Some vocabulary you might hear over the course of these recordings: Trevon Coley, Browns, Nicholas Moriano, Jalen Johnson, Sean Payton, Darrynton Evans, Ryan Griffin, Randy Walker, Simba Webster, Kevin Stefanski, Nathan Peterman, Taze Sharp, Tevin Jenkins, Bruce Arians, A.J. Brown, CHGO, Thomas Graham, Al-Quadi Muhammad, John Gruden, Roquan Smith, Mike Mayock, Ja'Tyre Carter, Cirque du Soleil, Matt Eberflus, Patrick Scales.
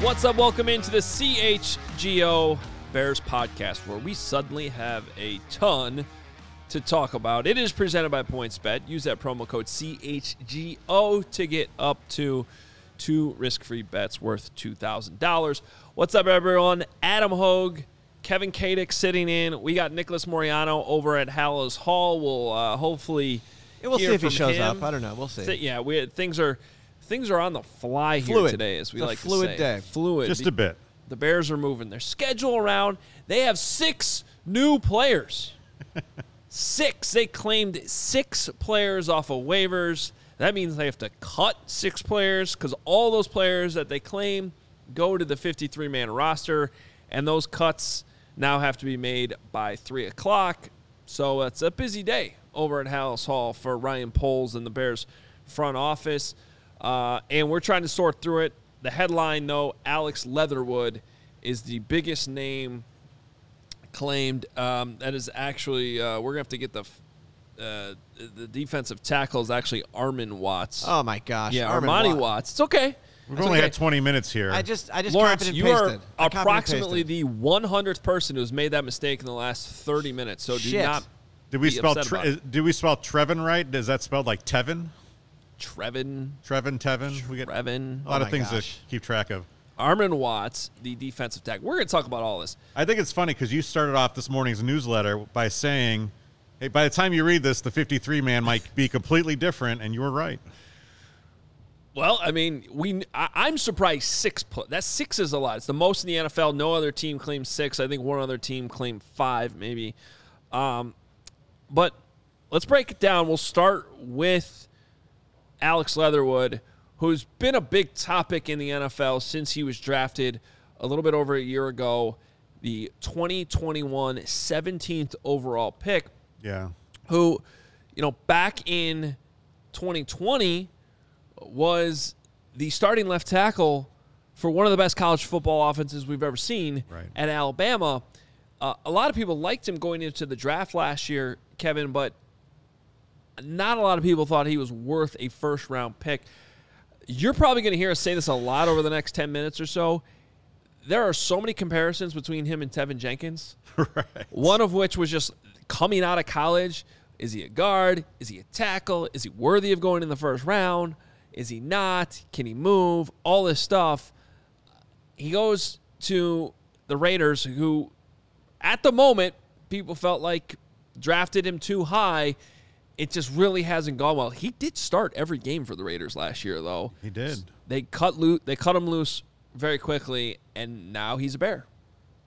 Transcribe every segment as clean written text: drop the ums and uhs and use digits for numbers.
What's up? Welcome into the CHGO Bears podcast, where we suddenly have a ton to talk about. It is presented by PointsBet. Use that promo code CHGO to get up to two risk-free bets worth $2,000. What's up, everyone? Adam Hogue, Kevin Kadick sitting in. We got Nicholas Moriano over at Halas Hall. We'll hopefully we'll see if he shows up. I don't know. We'll see. Things are on the fly here today, as we like to say. Fluid day. Fluid. Just a bit. The Bears are moving their schedule around. They have 6 new players. 6. They claimed 6 players off of waivers. That means they have to cut 6 players because all those players that they claim go to the 53-man roster, and those cuts now have to be made by 3 o'clock. So it's a busy day over at Halas Hall for Ryan Poles and the Bears front office. And we're trying to sort through it. The headline, though, Alex Leatherwood is the biggest name claimed. That is actually, we're going to have to get the defensive tackle is actually Armon Watts. Oh, my gosh. Yeah, Armon Watts. It's okay. We've only had 20 minutes here. I just Lawrence, copied and pasted. You are approximately the 100th person who's made that mistake in the last 30 minutes. So do not Did we spell Trevon right? Does that spell like Tevin? Trevon. We get Trevon. A lot of things to keep track of. Armon Watts, the defensive tackle. We're going to talk about all this. I think it's funny because you started off this morning's newsletter by saying, hey, by the time you read this, the 53-man might be completely different, and you were right. Well, I mean, I'm surprised 6. That 6 is a lot. It's the most in the NFL. No other team claimed 6. I think one other team claimed 5 maybe. But let's break it down. We'll start with Alex Leatherwood, who's been a big topic in the NFL since he was drafted a little bit over a year ago, the 2021 17th overall pick. Yeah. Who, back in 2020 was the starting left tackle for one of the best college football offenses we've ever seen at Alabama. A lot of people liked him going into the draft last year, Kevin, but not a lot of people thought he was worth a first-round pick. You're probably going to hear us say this a lot over the next 10 minutes or so. There are so many comparisons between him and Tevin Jenkins, one of which was just coming out of college. Is he a guard? Is he a tackle? Is he worthy of going in the first round? Is he not? Can he move? All this stuff. He goes to the Raiders, who at the moment people felt like drafted him too high. It just really hasn't gone well. He did start every game for the Raiders last year, though. He did. They cut him loose very quickly, and now he's a Bear.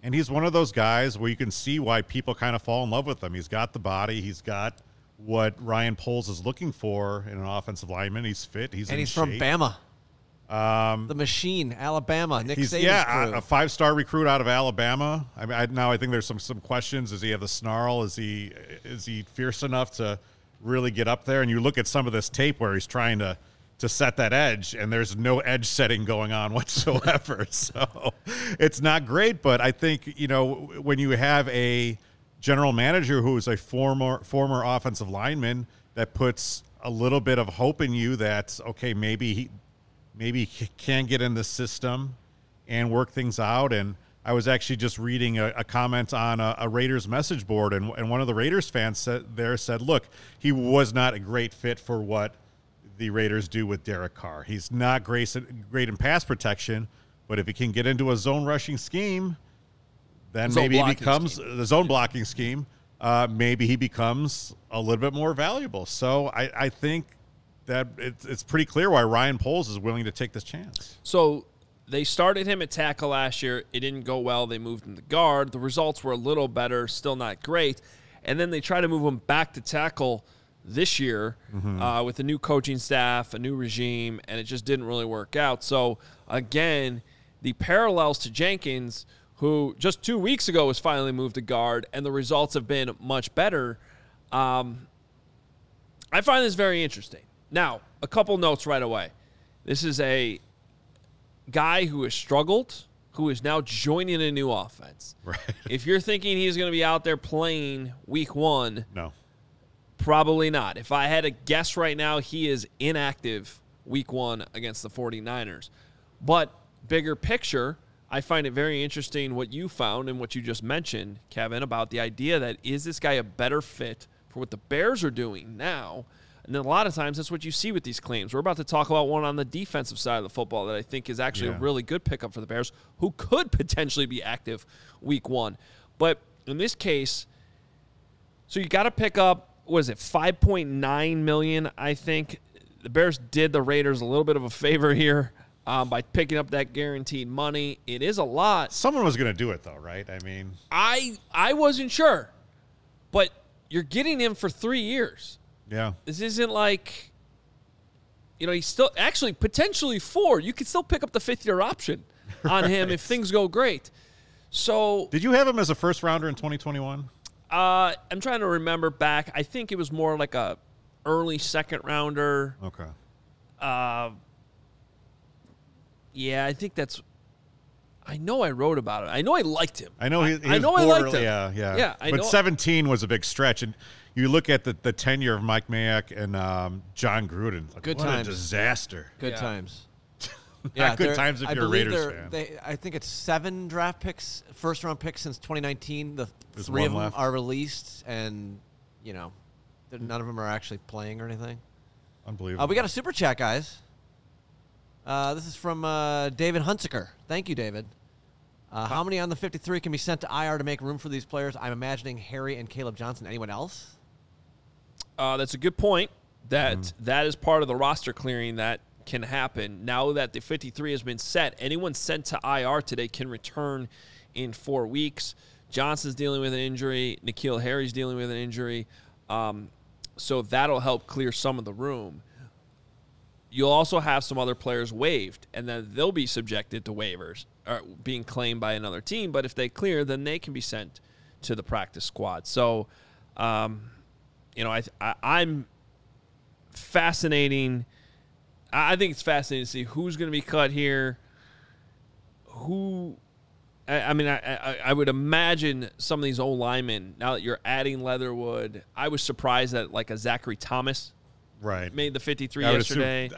And he's one of those guys where you can see why people kind of fall in love with him. He's got the body. He's got what Ryan Poles is looking for in an offensive lineman. He's fit. He's shape. From Bama. The machine, Alabama. Nick Saban's crew. A 5-star recruit out of Alabama. I mean, I think there's some questions. Does he have the snarl? Is he fierce enough to really get up there? And you look at some of this tape where he's trying to set that edge, and there's no edge setting going on whatsoever. So it's not great, but I think, when you have a general manager who is a former offensive lineman, that puts a little bit of hope in you that, okay, maybe he can get in the system and work things out. And I was actually just reading a comment on a Raiders message board, and one of the Raiders fans said, look, he was not a great fit for what the Raiders do with Derek Carr. He's not great in pass protection, but if he can get into a zone rushing scheme, then maybe he becomes the zone blocking scheme. Maybe he becomes a little bit more valuable. So I think that it's pretty clear why Ryan Poles is willing to take this chance. So They started him at tackle last year. It didn't go well. They moved him to guard. The results were a little better, still not great. And then they try to move him back to tackle this year with a new coaching staff, a new regime, and it just didn't really work out. So, again, the parallels to Jenkins, who just 2 weeks ago was finally moved to guard, and the results have been much better. I find this very interesting. Now, a couple notes right away. This is a guy who has struggled, who is now joining a new offense. Right. If you're thinking he's going to be out there playing week one, no, probably not. If I had to guess right now, he is inactive week one against the 49ers. But bigger picture, I find it very interesting what you found and what you just mentioned, Kevin, about the idea that is this guy a better fit for what the Bears are doing now? And a lot of times that's what you see with these claims. We're about to talk about one on the defensive side of the football that I think is actually a really good pickup for the Bears, who could potentially be active week one. But in this case, so you got to pick up, was it $5.9 million, I think. The Bears did the Raiders a little bit of a favor here by picking up that guaranteed money. It is a lot. Someone was going to do it, though, right? I mean, I wasn't sure. But you're getting him for 3 years. Yeah. This isn't like, you know, he's still actually potentially 4. You could still pick up the fifth-year option on him if things go great. So, did you have him as a first-rounder in 2021? I'm trying to remember back. I think it was more like a early second-rounder. Okay. Yeah, I think that's – I know I wrote about it. I know I liked him. I know he was I liked him. Yeah. But 17 was a big stretch, and – you look at the tenure of Mike Mayock and John Gruden. Like, what times. A disaster. Good times. Not good times if you're a Raiders fan. I think it's 7 draft picks, first-round picks since 2019. There's 3 of them left. Are released, and, you know, none of them are actually playing or anything. Unbelievable. We got a super chat, guys. This is from David Hunsaker. Thank you, David. How many on the 53 can be sent to IR to make room for these players? I'm imagining Harry and Caleb Johnson. Anyone else? That's a good point. That is part of the roster clearing that can happen. Now that the 53 has been set, anyone sent to IR today can return in 4 weeks. Johnson's dealing with an injury. N'Keal Harry's dealing with an injury. So that'll help clear some of the room. You'll also have some other players waived, and then they'll be subjected to waivers or being claimed by another team. But if they clear, then they can be sent to the practice squad. So, you know, I'm fascinating. I think it's fascinating to see who's going to be cut here. I would imagine some of these old linemen, now that you're adding Leatherwood, I was surprised that like a Zachary Thomas made the 53 yesterday.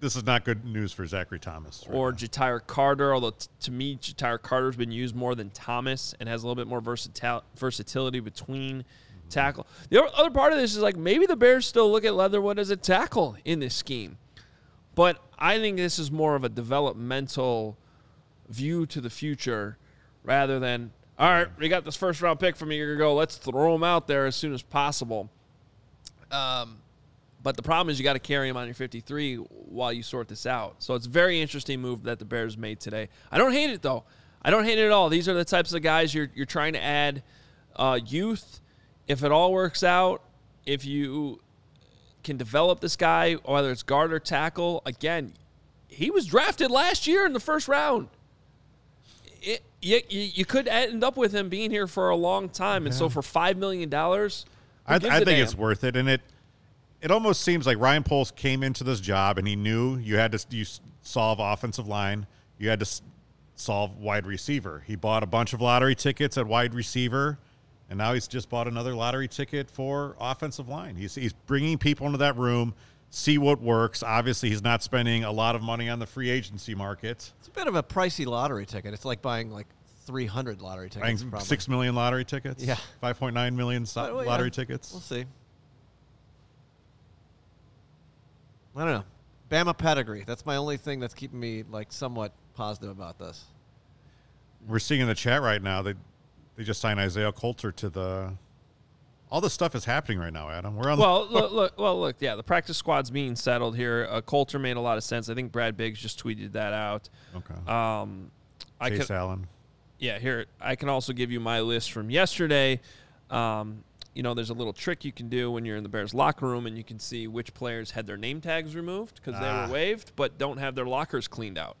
This is not good news for Zachary Thomas. Or Ja'Tyre Carter, although to me, Ja'Tyre Carter's been used more than Thomas and has a little bit more versatility between tackle. The other part of this is, like, maybe the Bears still look at Leatherwood as a tackle in this scheme. But I think this is more of a developmental view to the future rather than, all right, we got this first-round pick from a year ago. Let's throw him out there as soon as possible. But the problem is you got to carry him on your 53 while you sort this out. So it's a very interesting move that the Bears made today. I don't hate it, though. I don't hate it at all. These are the types of guys you're trying to add youth. If it all works out, if you can develop this guy, whether it's guard or tackle, again, he was drafted last year in the first round. You could end up with him being here for a long time. Yeah. And so for $5 million, I think it's worth it. And It almost seems like Ryan Poles came into this job and he knew you had to solve offensive line. You had to solve wide receiver. He bought a bunch of lottery tickets at wide receiver, and now he's just bought another lottery ticket for offensive line. He's bringing people into that room, see what works. Obviously, he's not spending a lot of money on the free agency market. It's a bit of a pricey lottery ticket. It's like buying like 300 lottery tickets. Probably. 6 million lottery tickets? Yeah. 5.9 million lottery tickets? We'll see. I don't know. Bama pedigree. That's my only thing that's keeping me like somewhat positive about this. We're seeing in the chat right now that they just signed Isaiah Coulter to the All this stuff is happening right now, Adam. We're on. Well, look. Yeah, the practice squad's being settled here. Coulter made a lot of sense. I think Brad Biggs just tweeted that out. Okay. Chase Allen. Yeah, here I can also give you my list from yesterday. You know, there's a little trick you can do when you're in the Bears locker room, and you can see which players had their name tags removed because they were waived, but don't have their lockers cleaned out.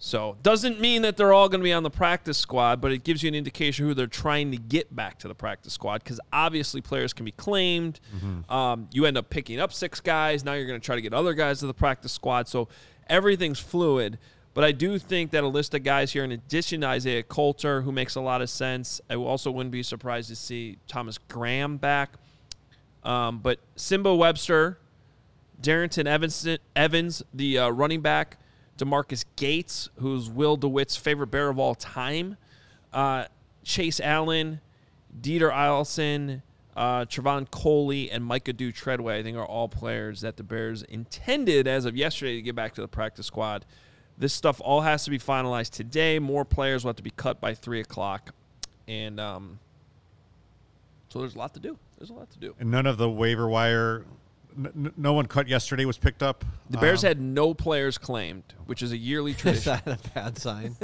So doesn't mean that they're all going to be on the practice squad, but it gives you an indication who they're trying to get back to the practice squad because obviously players can be claimed. Mm-hmm. You end up picking up six guys. Now you're going to try to get other guys to the practice squad. So everything's fluid. But I do think that a list of guys here, in addition to Isaiah Coulter, who makes a lot of sense, I also wouldn't be surprised to see Thomas Graham back. But Simba Webster, Darrynton Evans, the running back, DeMarcus Gates, who's Will DeWitt's favorite Bear of all time, Chase Allen, Dieter Eilson, Trevon Coley, and Micah Due-Treadway, I think, are all players that the Bears intended as of yesterday to get back to the practice squad. This stuff all has to be finalized today. More players will have to be cut by 3 o'clock. And so there's a lot to do. And none of the waiver wire... No one cut yesterday was picked up. The Bears had no players claimed, which is a yearly tradition. Is that a bad sign?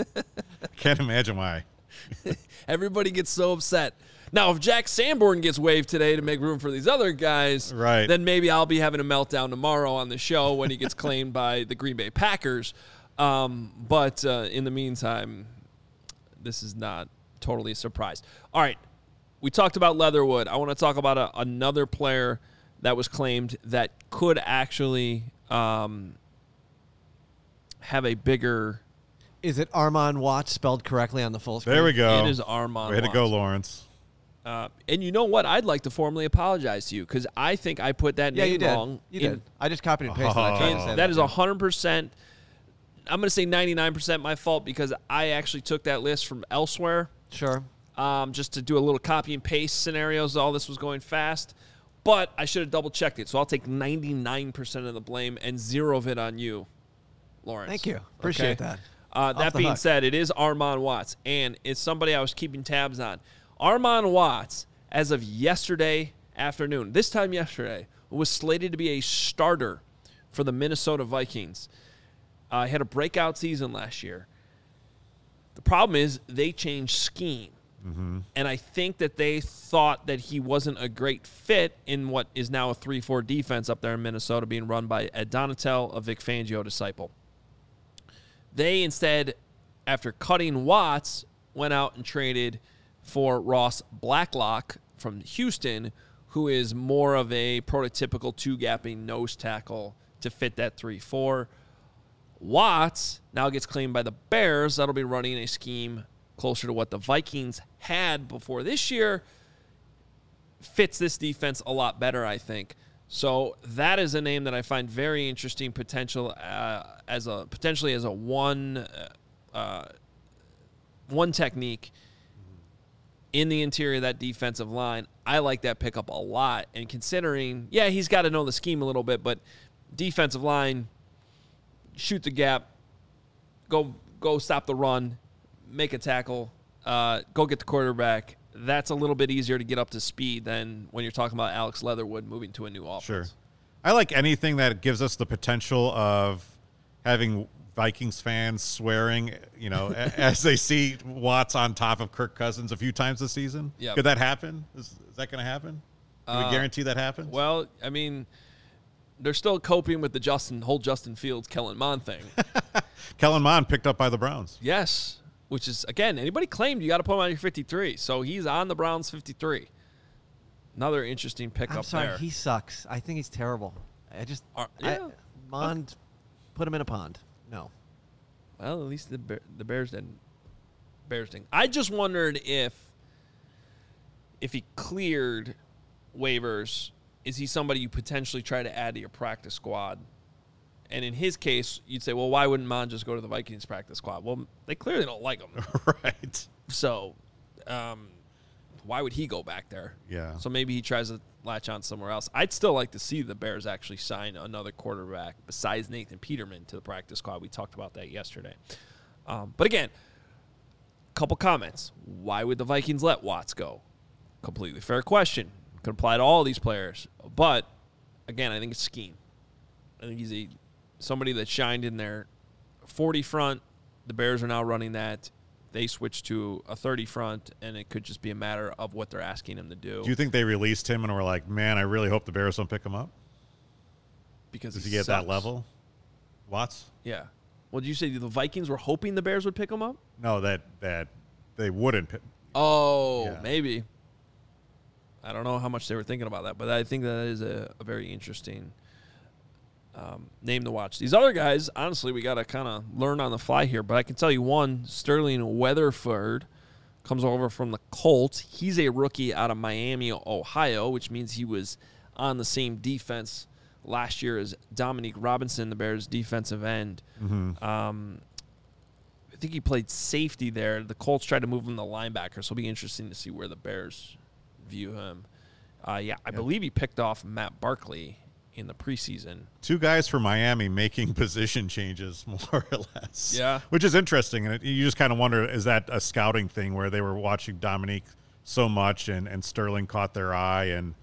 Can't imagine why. Everybody gets so upset. Now, if Jack Sanborn gets waived today to make room for these other guys, right, then maybe I'll be having a meltdown tomorrow on the show when he gets claimed by the Green Bay Packers. But in the meantime, this is not totally a surprise. All right, we talked about Leatherwood. I want to talk about another player that was claimed that could actually have a bigger... Is it Armon Watts spelled correctly on the full screen? There we go. It is Armon Watts. Way to go, Lawrence. And you know what? I'd like to formally apologize to you because I think I put that name wrong. You did. I just copied and pasted. That is 100%. I'm going to say 99% my fault because I actually took that list from elsewhere. Sure. Just to do a little copy and paste scenarios. All this was going fast. But I should have double-checked it, so I'll take 99% of the blame and 0 of it on you, Lawrence. Thank you. Appreciate that. That being said, it is Armon Watts, and it's somebody I was keeping tabs on. Armon Watts, as of yesterday afternoon, this time yesterday, was slated to be a starter for the Minnesota Vikings. He had a breakout season last year. The problem is they changed scheme. Mm-hmm. And I think that they thought that he wasn't a great fit in what is now a 3-4 defense up there in Minnesota being run by Ed Donatel, a Vic Fangio disciple. They instead, after cutting Watts, went out and traded for Ross Blacklock from Houston, who is more of a prototypical two-gapping nose tackle to fit that 3-4. Watts now gets claimed by the Bears. That'll be running a scheme closer to what the Vikings had before this year, fits this defense a lot better, I think. So that is a name that I find very interesting, potentially as a one technique in the interior of that defensive line. I like that pickup a lot. And considering, he's got to know the scheme a little bit, but defensive line, shoot the gap, go stop the run, make a tackle, go get the quarterback. That's a little bit easier to get up to speed than when you're talking about Alex Leatherwood moving to a new offense. Sure. I like anything that gives us the potential of having Vikings fans swearing, as they see Watts on top of Kirk Cousins a few times this season. Yep. Could that happen? Is that going to happen? Can we guarantee that happens? Well, I mean... They're still coping with the whole Justin Fields, Kellen Mond thing. Kellen Mond picked up by the Browns. Yes, which is, again, anybody claimed you got to put him on your 53. So he's on the Browns 53. Another interesting pickup. I'm sorry, there. He sucks. I think he's terrible. Mond put him in a pond. No. Well, at least the Bears didn't. I just wondered if he cleared waivers. Is he somebody you potentially try to add to your practice squad? And in his case, you'd say, well, why wouldn't Mond just go to the Vikings practice squad? Well, they clearly don't like him. Right. So why would he go back there? Yeah. So maybe he tries to latch on somewhere else. I'd still like to see the Bears actually sign another quarterback besides Nathan Peterman to the practice squad. We talked about that yesterday. But again, couple comments. Why would the Vikings let Watts go? Completely fair question. Could apply to all these players. But, again, I think it's scheme. I think he's somebody that shined in their 40 front. The Bears are now running that. They switched to a 30 front, and it could just be a matter of what they're asking him to do. Do you think they released him and were like, man, I really hope the Bears don't pick him up? Because does he get that level? Watts? Yeah. Well, did you say the Vikings were hoping the Bears would pick him up? No, that they wouldn't. Oh, yeah. Maybe. I don't know how much they were thinking about that, but I think that is a very interesting name to watch. These other guys, honestly, we got to kind of learn on the fly here, but I can tell you one, Sterling Weatherford comes over from the Colts. He's a rookie out of Miami, Ohio, which means he was on the same defense last year as Dominique Robinson, the Bears' defensive end. Mm-hmm. I think he played safety there. The Colts tried to move him to linebacker, so it'll be interesting to see where the Bears view him. I believe he picked off Matt Barkley in the preseason. Two guys from Miami making position changes, more or less. Yeah. Which is interesting. And you just kind of wonder, is that a scouting thing where they were watching Dominique so much and Sterling caught their eye and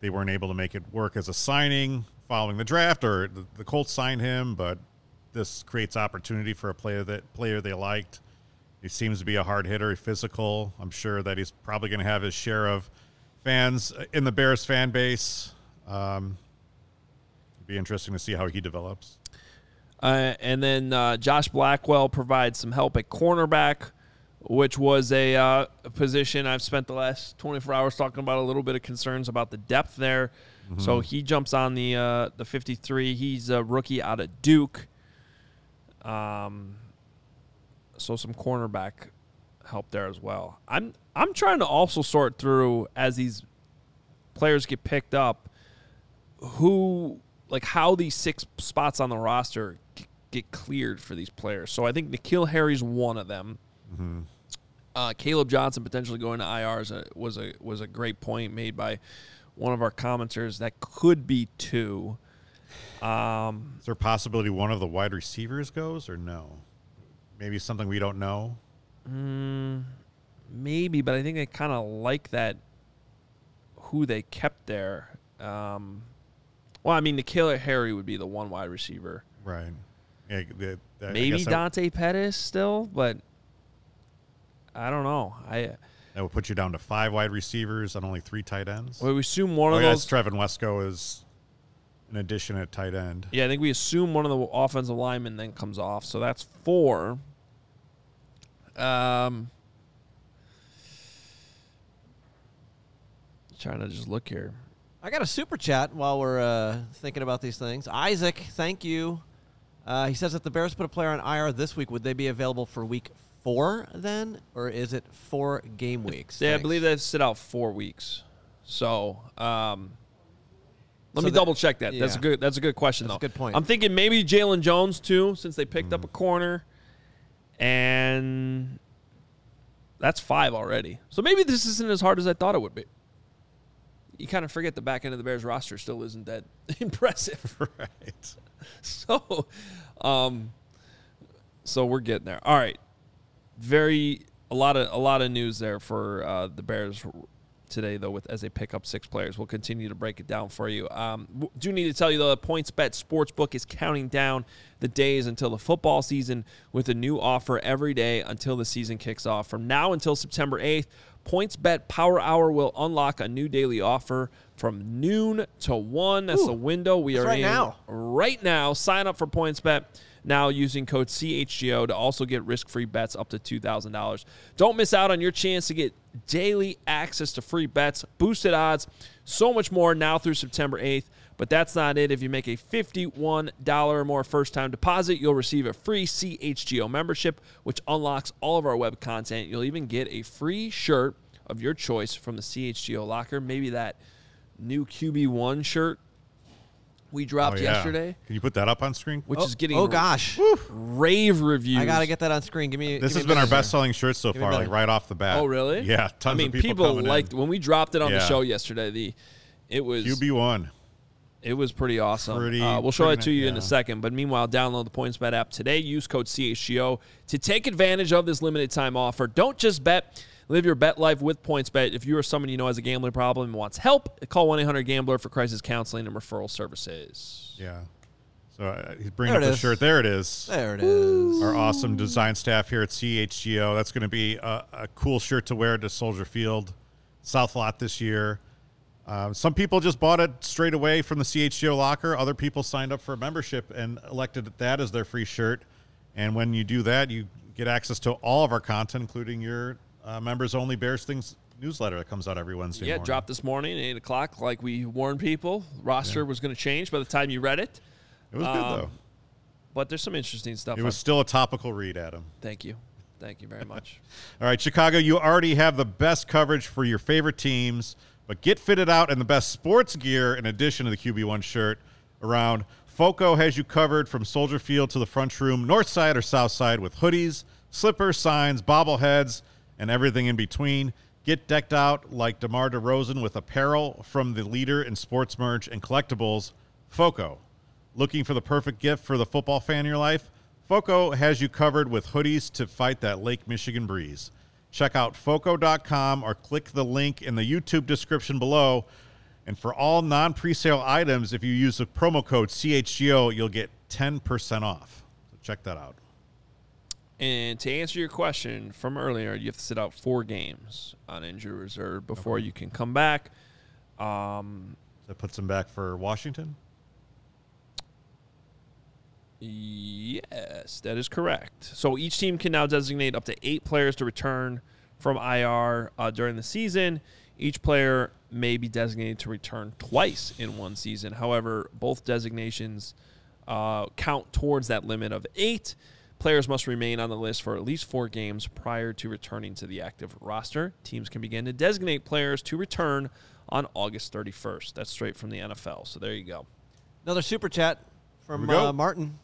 they weren't able to make it work as a signing following the draft, or the Colts signed him, but this creates opportunity for a player they liked. He seems to be a hard hitter, physical. I'm sure that he's probably going to have his share of fans in the Bears fan base. It'd be interesting to see how he develops. And then Josh Blackwell provides some help at cornerback, which was a position I've spent the last 24 hours talking about, a little bit of concerns about the depth there. Mm-hmm. So he jumps on the 53. He's a rookie out of Duke. So some cornerback help there as well. I'm trying to also sort through, as these players get picked up, how these six spots on the roster get cleared for these players. So I think N'Keal Harry's one of them. Mm-hmm. Caleb Johnson potentially going to IR was a great point made by one of our commenters. That could be two. Is there a possibility one of the wide receivers goes, or no? Maybe something we don't know? Maybe, but I think they kind of like that, who they kept there. N'Keal Harry would be the one wide receiver. Right. Yeah, maybe Dante Pettis still, but I don't know. That would put you down to five wide receivers and only three tight ends. Well, we assume one of those. Trevon Wesco is an addition at tight end. Yeah, I think we assume one of the offensive linemen then comes off, so that's four. Trying to just look here. I got a super chat while we're thinking about these things. Isaac, thank you. He says that the Bears put a player on IR this week. Would they be available for week 4 then, or is it 4 game weeks? Yeah, thanks. I believe they've sit out 4 weeks. So let me double check that. Yeah. That's a good question, though. That's a good point. I'm thinking maybe Jalen Jones, too, since they picked up a corner. And that's 5 already. So maybe this isn't as hard as I thought it would be. You kind of forget the back end of the Bears roster still isn't that impressive. Right. So we're getting there. All right. A lot of news there for the Bears today, though, as they pick up 6 players. We'll continue to break it down for you. Do need to tell you, though, that PointsBet Sportsbook is counting down the days until the football season with a new offer every day until the season kicks off. From now until September 8th, PointsBet Power Hour will unlock a new daily offer from noon to 1. That's the window we are in now. Right now, sign up for PointsBet now using code CHGO to also get risk-free bets up to $2,000. Don't miss out on your chance to get daily access to free bets, boosted odds, so much more now through September 8th. But that's not it. If you make a $51 or more first-time deposit, you'll receive a free CHGO membership, which unlocks all of our web content. You'll even get a free shirt of your choice from the CHGO locker. Maybe that new QB1 shirt we dropped yesterday. Can you put that up on screen? Which is getting rave reviews. I got to get that on screen. This has been our best-selling shirt so far, right off the bat. Oh, really? Yeah, tons of people liked it. When we dropped it on the show yesterday, it was QB1. It was pretty awesome. We'll show that to you in a second. But meanwhile, download the PointsBet app today. Use code CHGO to take advantage of this limited-time offer. Don't just bet. Live your bet life with PointsBet. If you or someone you know has a gambling problem and wants help, call 1-800-GAMBLER for crisis counseling and referral services. Yeah. So he's bringing up the shirt. There it is. There it is. Our awesome design staff here at CHGO. That's going to be a cool shirt to wear to Soldier Field, South Lot this year. Some people just bought it straight away from the CHGO locker. Other people signed up for a membership and elected that as their free shirt. And when you do that, you get access to all of our content, including your members-only Bears Things newsletter that comes out every Wednesday morning. Yeah, dropped this morning at 8 o'clock like we warned people. Roster was going to change by the time you read it. It was good, though. But there's some interesting stuff. It was still a topical read, Adam. Thank you. Thank you very much. All right, Chicago, you already have the best coverage for your favorite teams, but get fitted out in the best sports gear in addition to the QB1 shirt around. Foco has you covered from Soldier Field to the front room, north side or south side, with hoodies, slippers, signs, bobbleheads, and everything in between. Get decked out like DeMar DeRozan with apparel from the leader in sports merch and collectibles, Foco. Looking for the perfect gift for the football fan in your life? Foco has you covered with hoodies to fight that Lake Michigan breeze. Check out Foco.com or click the link in the YouTube description below. And for all non-presale items, if you use the promo code CHGO, you'll get 10% off. So check that out. And to answer your question from earlier, you have to sit out 4 games on injury reserve before you can come back. That puts him back for Washington? Yes, that is correct. So each team can now designate up to 8 players to return from IR during the season. Each player may be designated to return twice in one season. However, both designations count towards that limit of 8. Players must remain on the list for at least 4 games prior to returning to the active roster. Teams can begin to designate players to return on August 31st. That's straight from the NFL. So there you go. Another super chat from Martin.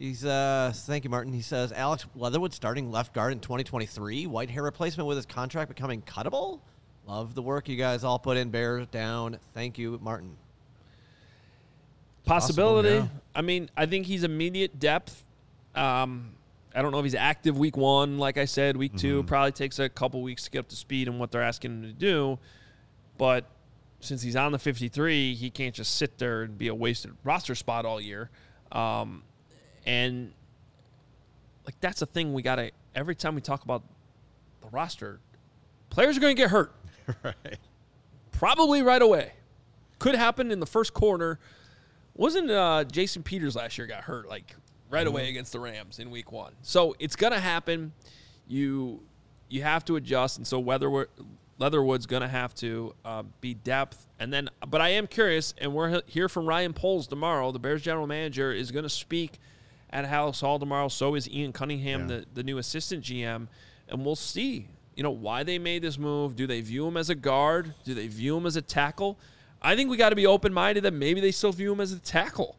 Thank you, Martin. He says, Alex Leatherwood starting left guard in 2023. White hair replacement with his contract becoming cuttable. Love the work you guys all put in. Bears down. Thank you, Martin. Possibility. Possible, yeah. I mean, I think he's immediate depth. I don't know if he's active week 1. Like I said, week 2 probably takes a couple weeks to get up to speed and what they're asking him to do. But since he's on the 53, he can't just sit there and be a wasted roster spot all year. And, like, that's the thing we got to – every time we talk about the roster, players are going to get hurt. Right. Probably right away. Could happen in the first quarter. Wasn't Jason Peters last year got hurt, like, right away against the Rams in week 1. So it's going to happen. You have to adjust. And so Leatherwood's going to have to be depth. And then, but I am curious, and we're here from Ryan Poles tomorrow. The Bears general manager is going to speak – at Halas Hall tomorrow, so is Ian Cunningham, the new assistant GM. And we'll see, why they made this move. Do they view him as a guard? Do they view him as a tackle? I think we got to be open-minded that maybe they still view him as a tackle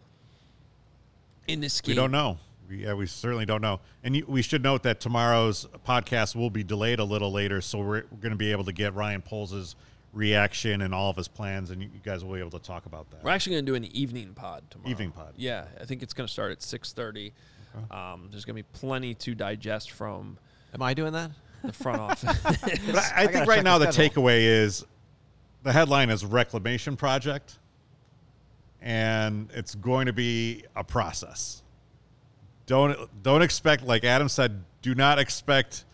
in this scheme. We don't know. We certainly don't know. And we should note that tomorrow's podcast will be delayed a little later, so we're going to be able to get Ryan Poles' reaction and all of his plans, and you guys will be able to talk about that. We're actually going to do an evening pod tomorrow. Yeah, I think it's going to start at 6:30. Okay. There's going to be plenty to digest from... Am I doing that? The front office. But I think right now the takeaway is the headline is Reclamation Project, and it's going to be a process. Don't expect, like Adam said, do not expect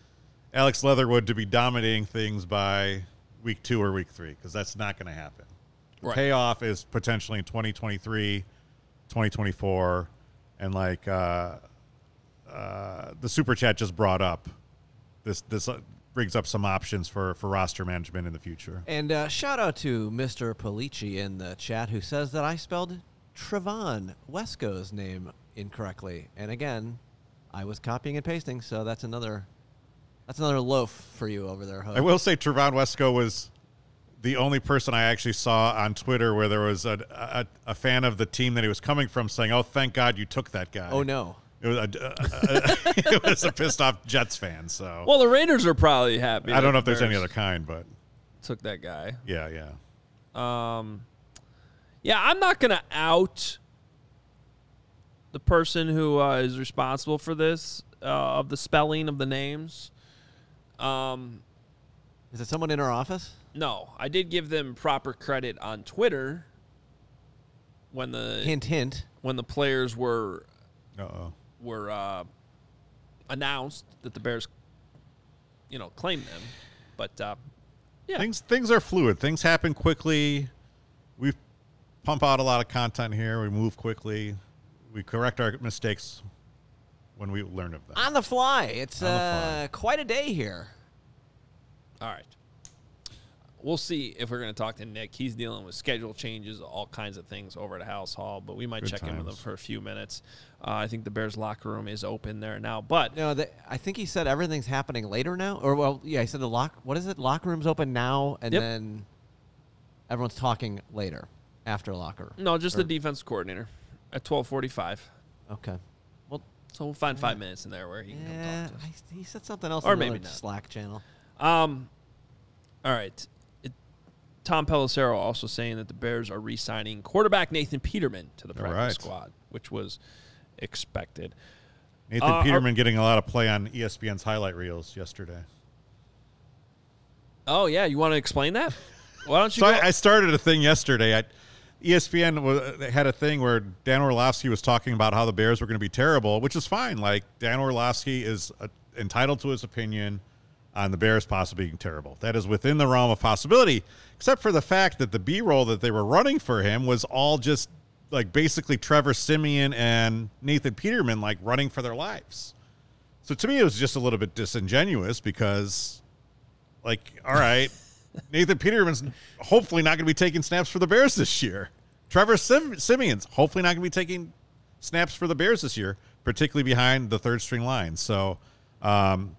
Alex Leatherwood to be dominating things by... week 2 or week 3, because that's not going to happen. Right. Payoff is potentially in 2023, 2024, and like the super chat just brought up, this brings up some options for roster management in the future. And shout out to Mr. Polici in the chat who says that I spelled Trevon Wesco's name incorrectly, and again, I was copying and pasting, so that's another. That's another loaf for you over there, Hope. I will say Trevon Wesco was the only person I actually saw on Twitter where there was a fan of the team that he was coming from saying, oh, thank God you took that guy. Oh, no. It was a pissed-off Jets fan. So. Well, the Raiders are probably happy. I don't know if there's any other kind, but. Took that guy. Yeah. Yeah, I'm not going to out the person who is responsible for this, of the spelling of the names. Is it someone in our office? No. I did give them proper credit on Twitter when the... Hint, hint. When the players were announced that the Bears, claimed them. But, yeah. Things are fluid. Things happen quickly. We pump out a lot of content here. We move quickly. We correct our mistakes when we learn of them. On the fly. It's quite a day here. All right. We'll see if we're going to talk to Nick. He's dealing with schedule changes, all kinds of things over at Halas Hall, but we might check in with him for a few minutes. I think the Bears' locker room is open there now, but... No, I think he said everything's happening later now. Or, well, yeah, he said the What is it? Locker room's open now, and then everyone's talking later after locker room. No, just the defense coordinator at 12:45. Okay. Well, so we'll find 5 minutes in there where he can come talk to us. He said something else on the Slack channel. All right. Tom Pelissero also saying that the Bears are re-signing quarterback Nathan Peterman to the practice squad, which was expected. Nathan Peterman getting a lot of play on ESPN's highlight reels yesterday. Oh, yeah. You want to explain that? Why don't you I started a thing yesterday. ESPN had a thing where Dan Orlovsky was talking about how the Bears were going to be terrible, which is fine. Like, Dan Orlovsky is entitled to his opinion on the Bears possibly being terrible. That is within the realm of possibility, except for the fact that the B-roll that they were running for him was all just, like, basically Trevor Siemian and Nathan Peterman, like, running for their lives. So to me, it was just a little bit disingenuous because, like, all right, Nathan Peterman's hopefully not going to be taking snaps for the Bears this year. Trevor Siemian's hopefully not going to be taking snaps for the Bears this year, particularly behind the third-string line. So...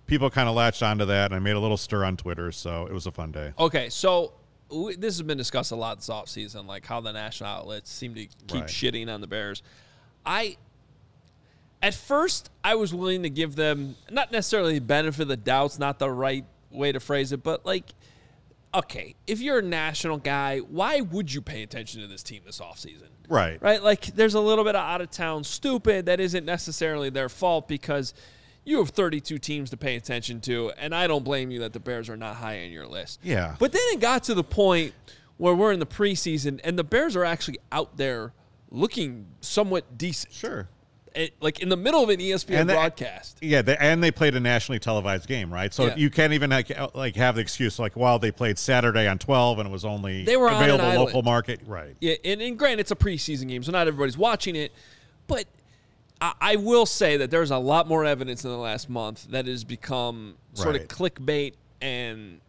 people kind of latched onto that, and I made a little stir on Twitter, so it was a fun day. Okay, so this has been discussed a lot this offseason, like how the national outlets seem to keep shitting on the Bears. At first, I was willing to give them, not necessarily benefit of the doubt's not the right way to phrase it, but like, okay, if you're a national guy, why would you pay attention to this team this offseason? Right. Right, like there's a little bit of out-of-town stupid that isn't necessarily their fault because you have 32 teams to pay attention to, and I don't blame you that the Bears are not high on your list. Yeah. But then it got to the point where we're in the preseason, and the Bears are actually out there looking somewhat decent. Sure. Like in the middle of an ESPN broadcast. Yeah, and they played a nationally televised game, right? So you can't even like have the excuse like, well, they played Saturday on 12 and it was only available local market. Right. Yeah, and granted, it's a preseason game, so not everybody's watching it, but I will say that there's a lot more evidence in the last month that has become sort of clickbait. And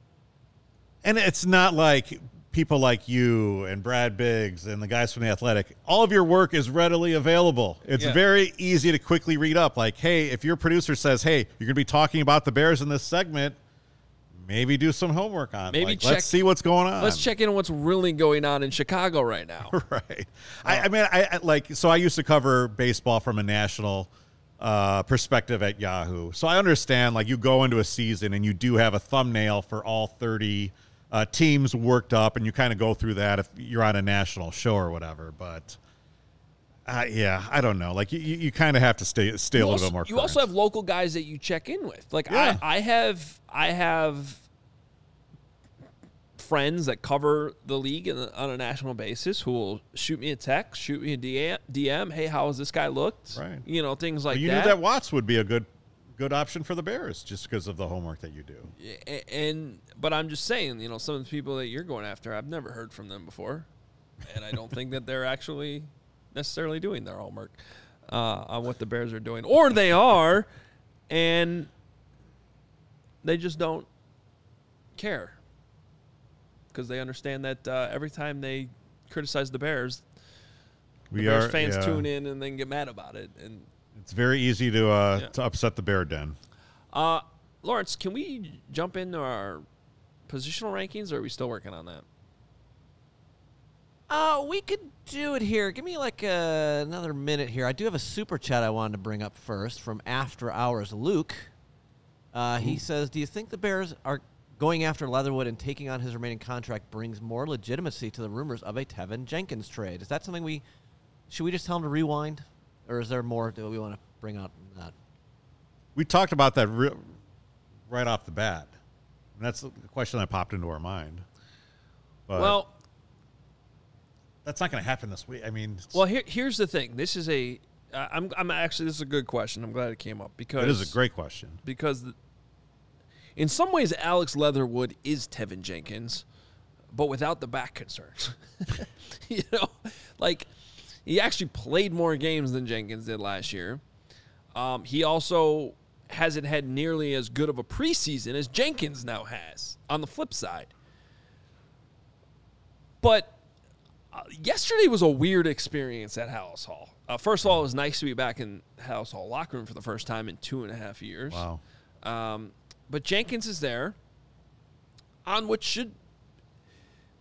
it's not like people like you and Brad Biggs and the guys from The Athletic. All of your work is readily available. It's very easy to quickly read up. Like, hey, if your producer says, hey, you're going to be talking about the Bears in this segment, maybe do some homework on it. Like, let's see what's going on. Let's check in on what's really going on in Chicago right now. Right. I mean, so I used to cover baseball from a national perspective at Yahoo. So I understand, like, you go into a season and you do have a thumbnail for all 30 teams worked up, and you kind of go through that if you're on a national show or whatever. But, I don't know. Like, you kind of have to stay a little bit more current. You also have local guys that you check in with. Like, I have friends that cover the league on a national basis who will shoot me a text, shoot me a DM. Hey, how has this guy looked? Right. You know, things like that. You knew that Watts would be a good option for the Bears just because of the homework that you do. But I'm just saying, you know, some of the people that you're going after, I've never heard from them before. And I don't think that they're actually necessarily doing their homework on what the Bears are doing. Or they are, and they just don't care because they understand that every time they criticize the Bears, fans tune in and then get mad about it. And it's very easy to upset the Bear Den. Lawrence, can we jump into our positional rankings, or are we still working on that? We could do it here. Give me like another minute here. I do have a super chat I wanted to bring up first from After Hours Luke. He says, do you think the Bears are going after Leatherwood and taking on his remaining contract brings more legitimacy to the rumors of a Tevin Jenkins trade? Is that something should we just tell him to rewind? Or is there more that we want to bring out than that? We talked about that right off the bat. That's the question that popped into our mind. But well, that's not going to happen this week. I mean, well, here's the thing. This is a I'm actually, this is a good question. I'm glad it came up because it is a great question. Because in some ways, Alex Leatherwood is Tevin Jenkins, but without the back concerns. You know, like he actually played more games than Jenkins did last year. He also hasn't had nearly as good of a preseason as Jenkins now has on the flip side. But yesterday was a weird experience at Halas Hall. First of all, it was nice to be back in Halas Hall locker room for the first time in 2.5 years. Wow. But Jenkins is there on what should,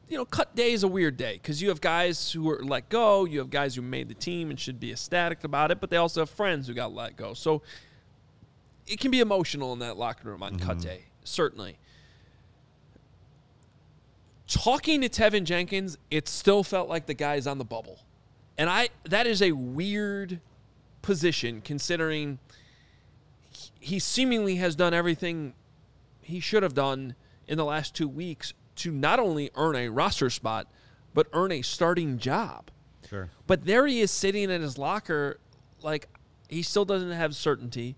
you know, cut day is a weird day because you have guys who are let go. You have guys who made the team and should be ecstatic about it, but they also have friends who got let go. So it can be emotional in that locker room on cut day, certainly. Talking to Tevin Jenkins, it still felt like the guy's on the bubble. And that is a weird position considering he seemingly has done everything he should have done in the last 2 weeks to not only earn a roster spot, but earn a starting job. Sure. But there he is sitting in his locker like he still doesn't have certainty.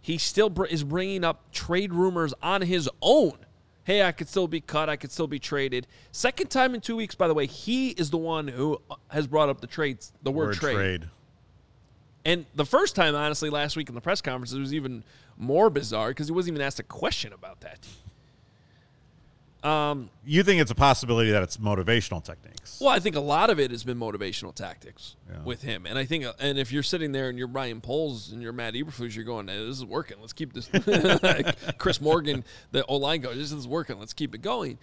He still is bringing up trade rumors on his own. Hey, I could still be cut. I could still be traded. Second time in 2 weeks, by the way, he is the one who has brought up the trades, the word trade. And the first time, honestly, last week in the press conference, it was even more bizarre because he wasn't even asked a question about that. You think it's a possibility that it's motivational techniques? Well, I think a lot of it has been motivational tactics with him. And I think, and if you're sitting there and you're Brian Poles and you're Matt Eberflus, you're going, this is working. Let's keep this. Chris Morgan, the O-line goes, this is working. Let's keep it going.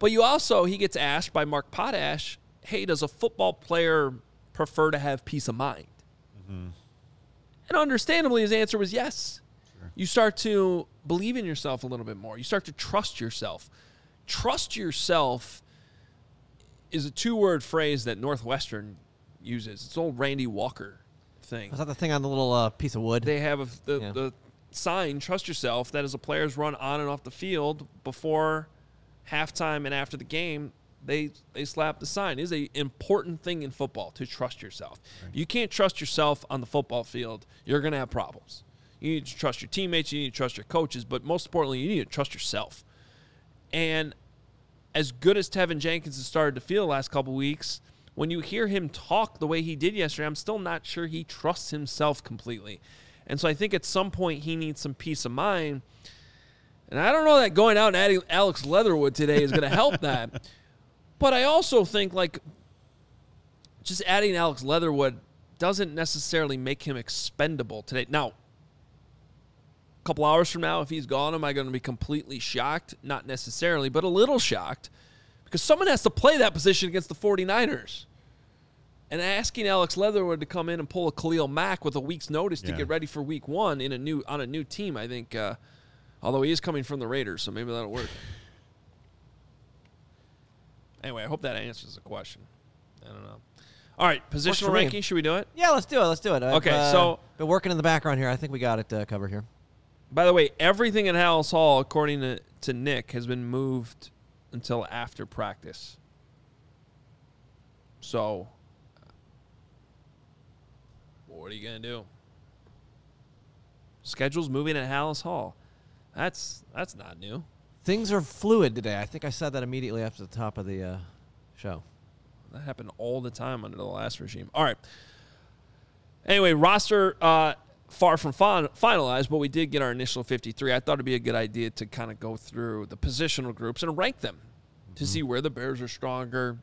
But you also, he gets asked by Mark Potash, hey, does a football player prefer to have peace of mind? Mm-hmm. And understandably, his answer was yes. Sure. You start to believe in yourself a little bit more. You start to trust yourself. Trust yourself is a two-word phrase that Northwestern uses. It's old Randy Walker thing. Was that the thing on the little piece of wood? They have the sign, trust yourself, that as a player's run on and off the field before halftime and after the game, they slap the sign. It is an important thing in football to trust yourself. Right. You can't trust yourself on the football field. You're going to have problems. You need to trust your teammates. You need to trust your coaches. But most importantly, you need to trust yourself. And as good as Tevin Jenkins has started to feel the last couple weeks, when you hear him talk the way he did yesterday, I'm still not sure he trusts himself completely. And so I think at some point he needs some peace of mind. And I don't know that going out and adding Alex Leatherwood today is going to help that. But I also think, like, just adding Alex Leatherwood doesn't necessarily make him expendable today. Now, a couple hours from now, if he's gone, am I going to be completely shocked? Not necessarily, but a little shocked because someone has to play that position against the 49ers. And asking Alex Leatherwood to come in and pull a Khalil Mack with a week's notice to get ready for week one on a new team, I think, although he is coming from the Raiders, so maybe that'll work. Anyway, I hope that answers the question. I don't know. All right, positional ranking. Should we do it? Yeah, let's do it. Okay, so been working in the background here. I think we got it covered here. By the way, everything at Halas Hall, according to Nick, has been moved until after practice. So, what are you gonna do? Schedule's moving at Halas Hall. That's not new. Things are fluid today. I think I said that immediately after the top of the show. That happened all the time under the last regime. All right. Anyway, roster far from finalized, but we did get our initial 53. I thought it'd be a good idea to kind of go through the positional groups and rank them to see where the Bears are stronger.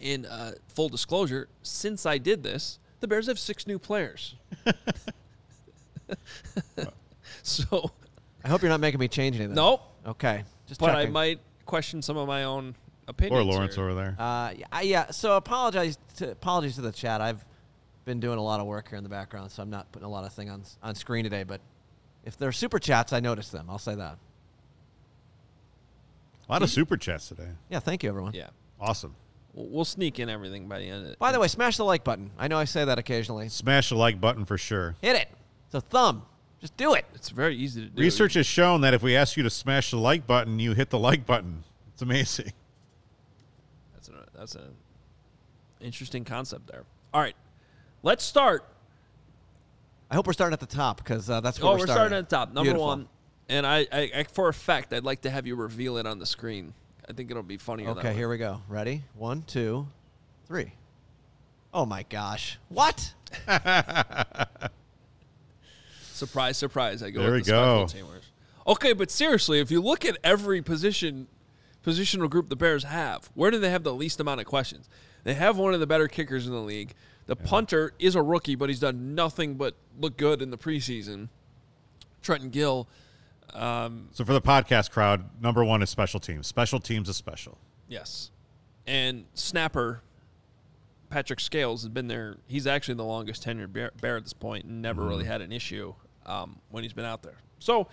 In full disclosure, since I did this, the Bears have 6 new players. So I hope you're not making me change anything. Nope. Okay. But checking. I might question some of my own opinions. Or Lawrence over there. Yeah. So apologies to the chat. I've been doing a lot of work here in the background, so I'm not putting a lot of things on screen today. But if there are super chats, I noticed them. I'll say that. A lot of super chats today. Yeah. Thank you, everyone. Yeah. Awesome. We'll sneak in everything by the end of it. By the way, smash the like button. I know I say that occasionally. Smash the like button for sure. Hit it. It's a thumb. Just do it. It's very easy to do. Research has shown that if we ask you to smash the like button, you hit the like button. It's amazing. That's an interesting concept there. All right, let's start. I hope we're starting at the top because that's where we're starting. Oh, we're starting at the top. Number Beautiful. One. And I, for a fact, I'd like to have you reveal it on the screen. I think it'll be funnier. Okay, here we go. Ready? 1, 2, 3. Oh, my gosh. What? Surprise, surprise. I go there with the special teamers. Okay, but seriously, if you look at every positional group the Bears have, where do they have the least amount of questions? They have one of the better kickers in the league. The punter is a rookie, but he's done nothing but look good in the preseason. Trenton Gill. So for the podcast crowd, number one is special teams. Special teams is special. Yes. And snapper, Patrick Scales, has been there. He's actually the longest tenured Bear at this point and never really had an issue when he's been out there. So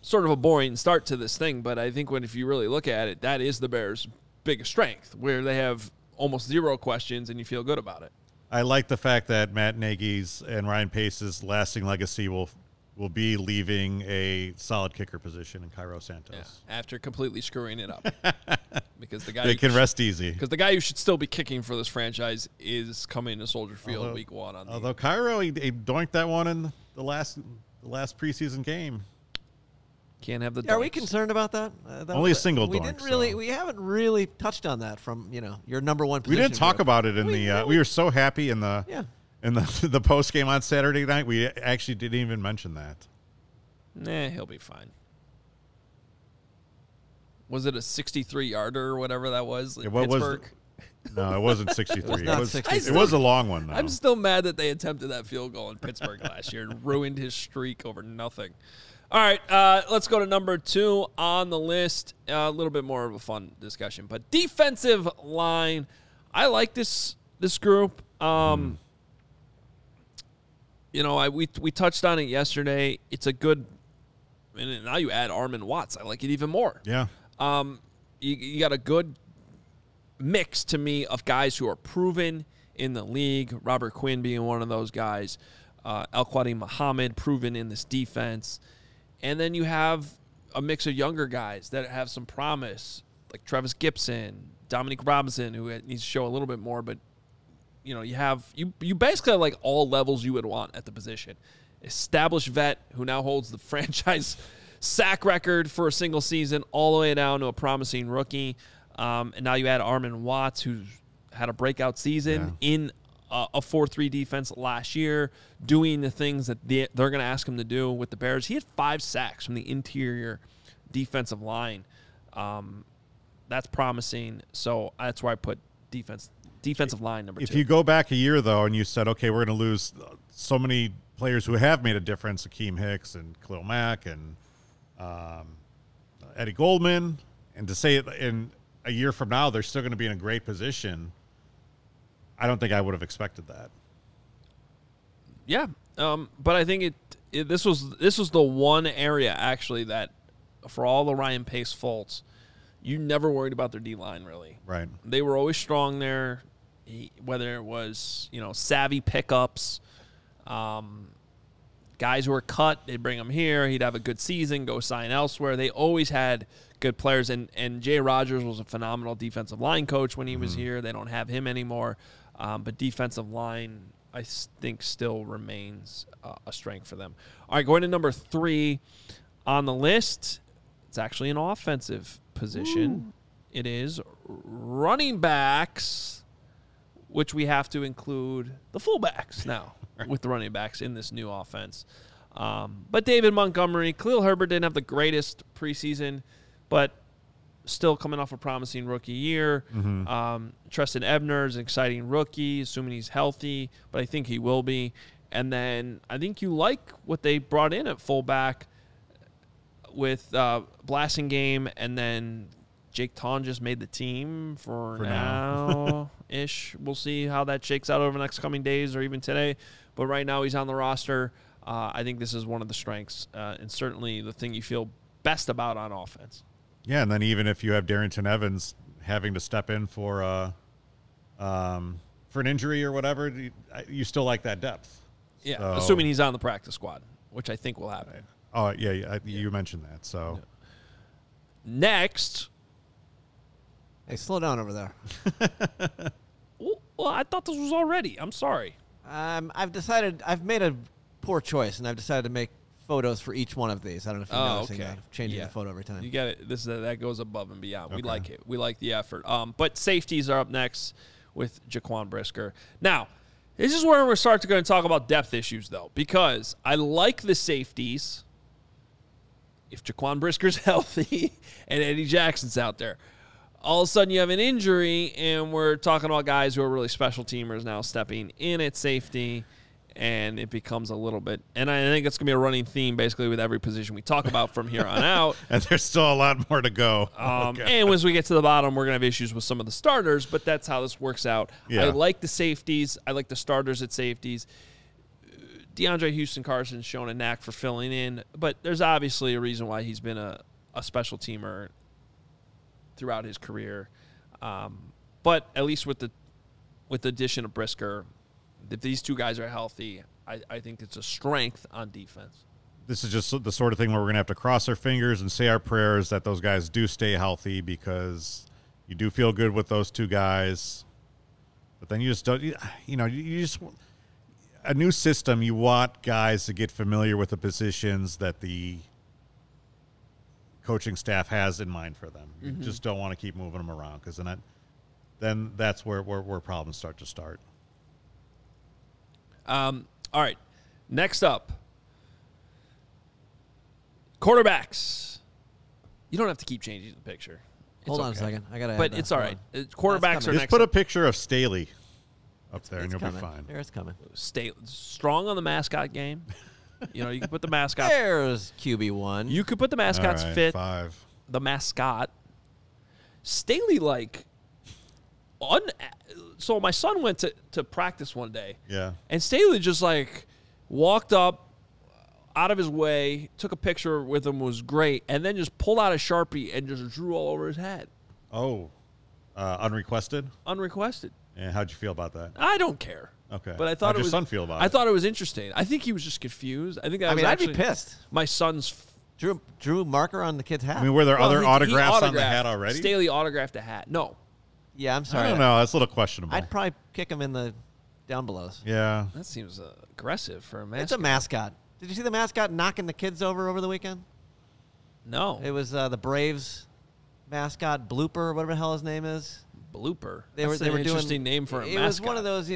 sort of a boring start to this thing, but I think if you really look at it, that is the Bears' biggest strength, where they have almost zero questions and you feel good about it. I like the fact that Matt Nagy's and Ryan Pace's lasting legacy will be leaving a solid kicker position in Cairo Santos. Yeah, after completely screwing it up. Because the guy they can rest easy. Because the guy who should still be kicking for this franchise is coming to Soldier Field week one. Although Cairo, he doinked that one in the last preseason game. Can't have the doinks. Are we concerned about that? Only a single doink. We haven't really touched on that from your number one position. We didn't talk about it in the we were so happy in the – yeah. And the post game on Saturday night, we actually didn't even mention that. Nah, he'll be fine. Was it a 63-yarder or whatever that was? Like Pittsburgh? No, it wasn't 63. It was a long one, though. I'm still mad that they attempted that field goal in Pittsburgh last year and ruined his streak over nothing. All right, let's go to number two on the list. A little bit more of a fun discussion. But defensive line, I like this group. We touched on it yesterday. It's a good, and now you add Armon Watts. I like it even more. Yeah. You got a good mix to me of guys who are proven in the league. Robert Quinn being one of those guys. Al-Quadi Muhammad proven in this defense, and then you have a mix of younger guys that have some promise, like Travis Gibson, Dominique Robinson, who needs to show a little bit more, but. You basically have like all levels you would want at the position. Established vet who now holds the franchise sack record for a single season, all the way down to a promising rookie. And now you add Armon Watts, who's had a breakout season in a 4-3 defense last year, doing the things that they're going to ask him to do with the Bears. He had 5 sacks from the interior defensive line. That's promising. So that's where I put defensive line number 2. If you go back a year, though, and you said, okay, we're going to lose so many players who have made a difference, Akeem Hicks and Khalil Mack and Eddie Goldman, and to say in a year from now they're still going to be in a great position, I don't think I would have expected that. Yeah, but I think this was the one area, actually, that for all the Ryan Pace faults, you never worried about their D-line, really. Right. They were always strong there, whether it was, savvy pickups, guys who were cut, they'd bring them here, he'd have a good season, go sign elsewhere. They always had good players, and Jay Rogers was a phenomenal defensive line coach when he was here. They don't have him anymore. But defensive line, I think, still remains a strength for them. All right, going to number 3 on the list. It's actually an offensive position. Ooh. It is running backs, which we have to include the fullbacks now with the running backs in this new offense. But David Montgomery, Khalil Herbert didn't have the greatest preseason, but still coming off a promising rookie year. Treston Ebner is an exciting rookie, assuming he's healthy, but I think he will be. And then I think you like what they brought in at fullback with Blasingame, and then Jake Taun just made the team for now-ish. We'll see how that shakes out over the next coming days or even today. But right now he's on the roster. I think this is one of the strengths and certainly the thing you feel best about on offense. Yeah, and then even if you have Darrynton Evans having to step in for an injury or whatever, you still like that depth. Yeah, so, assuming he's on the practice squad. which I think will happen. Oh, yeah. You mentioned that. So next. Hey, slow down over there. Well, I thought this was already. I'm sorry. I've made a poor choice, and I've decided to make photos for each one of these. I don't know if you're noticing that. I'm changing the photo every time. You got it. That goes above and beyond. Okay. We like it. We like the effort. But safeties are up next with Jaquan Brisker. Now, this is where we're starting to go and talk about depth issues, though, because I like the safeties if Jaquan Brisker's healthy and Eddie Jackson's out there. All of a sudden, you have an injury, and we're talking about guys who are really special teamers now stepping in at safety, and it becomes a little bit. And I think it's going to be a running theme, basically, with every position we talk about from here on out. And there's still a lot more to go. And as we get to the bottom, we're going to have issues with some of the starters, but that's how this works out. Yeah. I like the safeties. I like the starters at safeties. DeAndre Houston Carson's shown a knack for filling in, but there's obviously a reason why he's been a special teamer throughout his career. But at least with the addition of Brisker, if these two guys are healthy, I think it's a strength on defense. This is just the sort of thing where we're going to have to cross our fingers and say our prayers that those guys do stay healthy, because you do feel good with those two guys. But then you just don't, a new system, you want guys to get familiar with the positions that the coaching staff has in mind for them. You just don't want to keep moving them around, because then that's where problems start. All right, next up, quarterbacks. You don't have to keep changing the picture. Hold on a second. I gotta. But it's all right. Quarterbacks are next. Just put a picture of Staley up there, and you'll be fine. It's coming. Staley, strong on the mascot game. You can put the mascot. There's QB1. You could put the mascot's fit. 5. The mascot. Staley, so my son went to practice one day. Yeah. And Staley just, walked up out of his way, took a picture with him, was great, and then just pulled out a Sharpie and just drew all over his head. Oh. Unrequested? Unrequested. And how'd you feel about that? I don't care. Okay. But I thought it was, your son feel about it? I thought it was interesting. I think he was just confused. I'd be pissed. My son's drew marker on the kid's hat. I mean, were there other autographs on the hat already? Staley autographed a hat. No. Yeah, I'm sorry. I don't know. That's a little questionable. I'd probably kick him in the down belows. Yeah. That seems aggressive for a mascot. It's a mascot. Did you see the mascot knocking the kids over the weekend? No. It was the Braves mascot, Blooper, whatever the hell his name is. Blooper. They were interesting name for a mascot. It was one of those,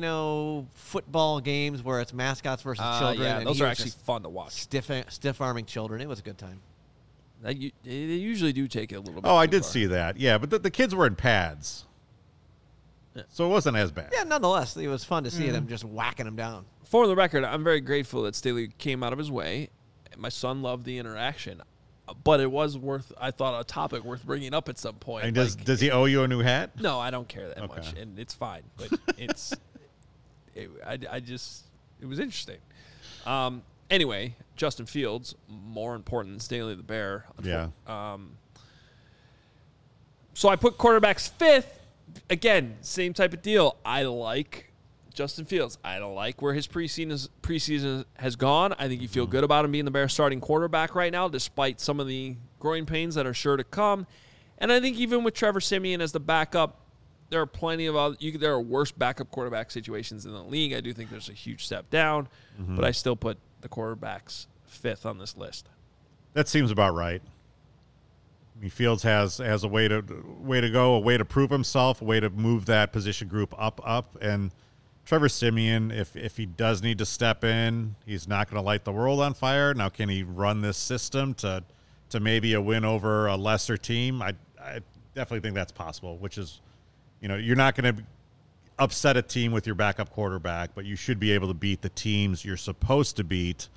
football games where it's mascots versus children. Yeah, and those are actually fun to watch. Stiff-arming children. It was a good time. They usually do take it a little bit. Oh, I did see that. Yeah, but the kids were in pads. Yeah. So it wasn't as bad. Yeah, nonetheless, it was fun to see them just whacking them down. For the record, I'm very grateful that Staley came out of his way. My son loved the interaction. But it was a topic worth bringing up at some point. And does he owe you a new hat? No, I don't care that much, and it's fine. But it was interesting. Anyway, Justin Fields, more important than Staley the Bear. Yeah. So I put quarterbacks 5th. Again, same type of deal. I like Justin Fields. I don't like where his preseason has gone. I think you feel good about him being the Bears' starting quarterback right now, despite some of the growing pains that are sure to come. And I think even with Trevor Siemian as the backup, there are plenty of there are worse backup quarterback situations in the league. I do think there's a huge step down, but I still put the quarterbacks 5th on this list. That seems about right. I mean, Fields has a way to go, a way to prove himself, a way to move that position group up, and Trevor Siemian, if he does need to step in, he's not going to light the world on fire. Now, can he run this system to maybe a win over a lesser team? I definitely think that's possible, which is, you're not going to upset a team with your backup quarterback, but you should be able to beat the teams you're supposed to beat,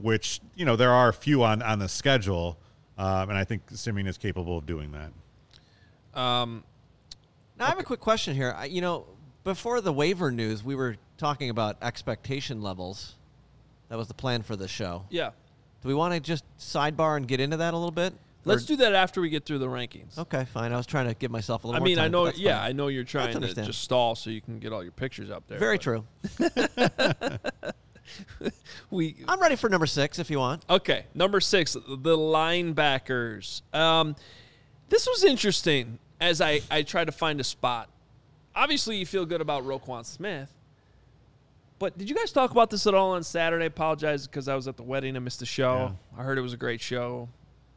which, there are a few on the schedule, and I think Siemian is capable of doing that. Now, I have a quick question here. Before the waiver news, we were talking about expectation levels. That was the plan for the show. Yeah. Do we want to just sidebar and get into that a little bit? Let's do that after we get through the rankings. Okay, fine. I was trying to give myself a little more time. I know you're trying to just stall so you can get all your pictures up there. Very true. I'm ready for number 6 if you want. Okay, number 6, the linebackers. This was interesting as I tried to find a spot. Obviously, you feel good about Roquan Smith. But did you guys talk about this at all on Saturday? I apologize because I was at the wedding. I missed the show. Yeah. I heard it was a great show.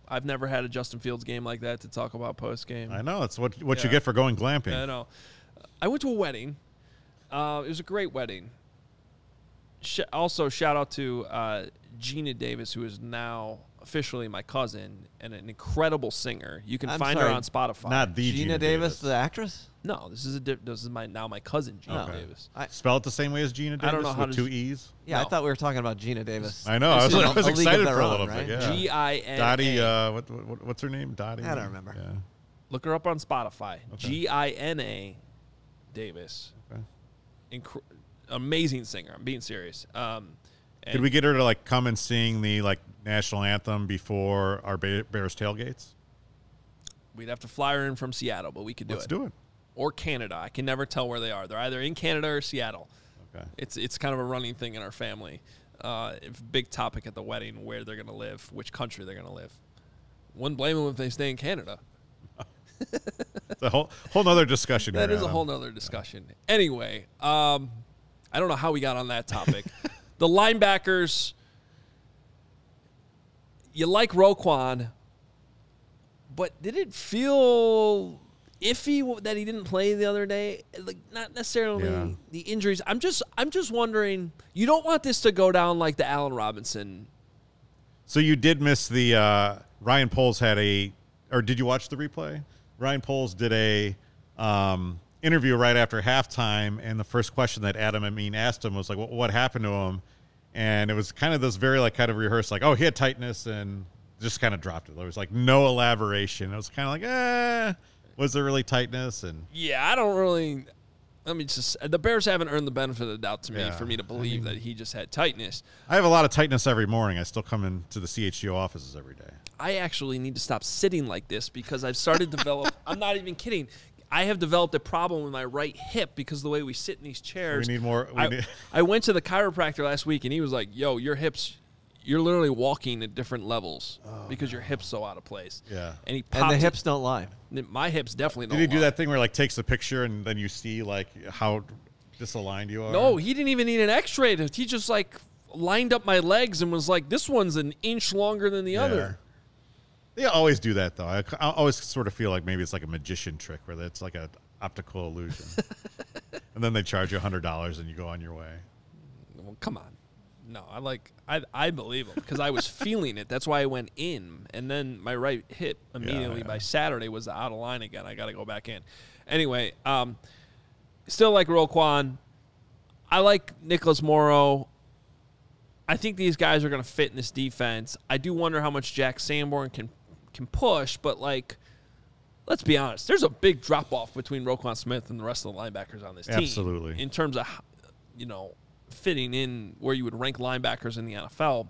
I've never had a Justin Fields game like that to talk about post-game. I know. It's what you get for going glamping. I know. I went to a wedding. It was a great wedding. Also, shout out to Gina Davis, who is now officially my cousin and an incredible singer. You can find her on Spotify. Not the Gina Davis, the actress? No, this is my cousin Gina Davis. Spell it the same way as Gina Davis. I don't know how with two E's. Yeah, no. I thought we were talking about Gina Davis. I know. I was excited for a little bit. Yeah. G-I-N-A. Dottie. What's her name? Dottie. I don't remember. Yeah. Look her up on Spotify. Okay. Gina Davis. Okay. Amazing singer. I'm being serious. Did we get her to come and sing the national anthem before our Bears tailgates? We'd have to fly her in from Seattle, but we could do it. Let's do it. Or Canada. I can never tell where they are. They're either in Canada or Seattle. Okay. It's kind of a running thing in our family. Big topic at the wedding, where they're going to live, which country they're going to live. Wouldn't blame them if they stay in Canada. It's a whole other discussion. That is a whole other discussion. Yeah. Anyway, I don't know how we got on that topic. The linebackers, you like Roquan, but did it feel iffy that he didn't play the other day? Not necessarily the injuries. I'm just wondering, you don't want this to go down like the Allen Robinson. So you did miss the Ryan Poles or did you watch the replay? Ryan Poles did a interview right after halftime, and the first question that Adam Amin asked him was what happened to him? And it was kind of this very rehearsed, oh, he had tightness and just kind of dropped it. There was no elaboration. It was kind of was there really tightness? And I don't really. I mean, the Bears haven't earned the benefit of the doubt for me to believe that he just had tightness. I have a lot of tightness every morning. I still come into the CHGO offices every day. I actually need to stop sitting like this because I've started to develop. I'm not even kidding. I have developed a problem with my right hip because of the way we sit in these chairs. We need more. I went to the chiropractor last week, and he was like, yo, your hips, you're literally walking at different levels because your hips so out of place. Yeah. And the hips don't lie. My hips definitely don't lie. Did he do that thing where, takes the picture, and then you see, how disaligned you are? No, he didn't even need an x-ray. He just, lined up my legs and was like, this one's an inch longer than the other. They always do that, though. I always sort of feel like maybe it's a magician trick where it's an optical illusion. And then they charge you $100 and you go on your way. Well, come on. No, I believe them because I was feeling it. That's why I went in. And then my right hip immediately by Saturday was out of line again. I got to go back in. Anyway, still like Roquan. I like Nicholas Morrow. I think these guys are going to fit in this defense. I do wonder how much Jack Sanborn can push, but let's be honest, there's a big drop off between Roquan Smith and the rest of the linebackers on this team. Absolutely, in terms of fitting in where you would rank linebackers in the NFL.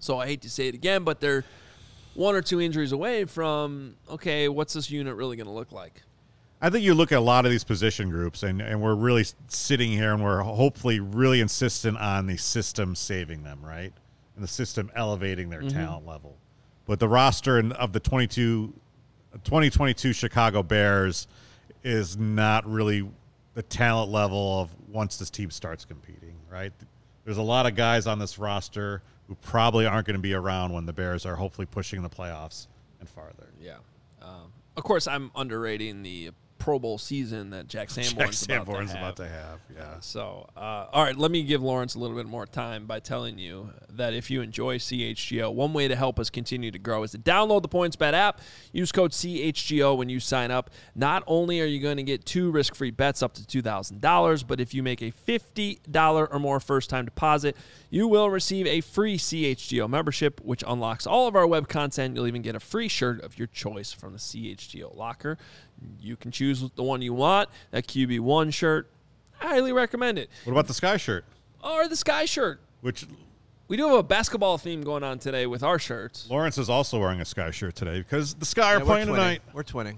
So I hate to say it again, but they're one or two injuries away from what's this unit really going to look like? I think you look at a lot of these position groups, and we're really sitting here, and we're hopefully really insistent on the system saving them, right? And the system elevating their talent level. But the roster of the 2022 Chicago Bears is not really the talent level of once this team starts competing, right? There's a lot of guys on this roster who probably aren't going to be around when the Bears are hopefully pushing the playoffs and farther. Yeah. Of course, I'm underrating the Pro Bowl season that Jack Sanborn's about to have. Yeah. So, all right, let me give Lawrence a little bit more time by telling you that if you enjoy CHGO, one way to help us continue to grow is to download the PointsBet app. Use code CHGO when you sign up. Not only are you going to get 2 risk-free bets up to $2,000, but if you make a $50 or more first-time deposit, you will receive a free CHGO membership, which unlocks all of our web content. You'll even get a free shirt of your choice from the CHGO locker. You can choose the one you want. That QB1 shirt, I highly recommend it. What about the Sky shirt? Or the Sky shirt. Which we do have a basketball theme going on today with our shirts. Lawrence is also wearing a Sky shirt today because the Sky are playing tonight. We're twinning.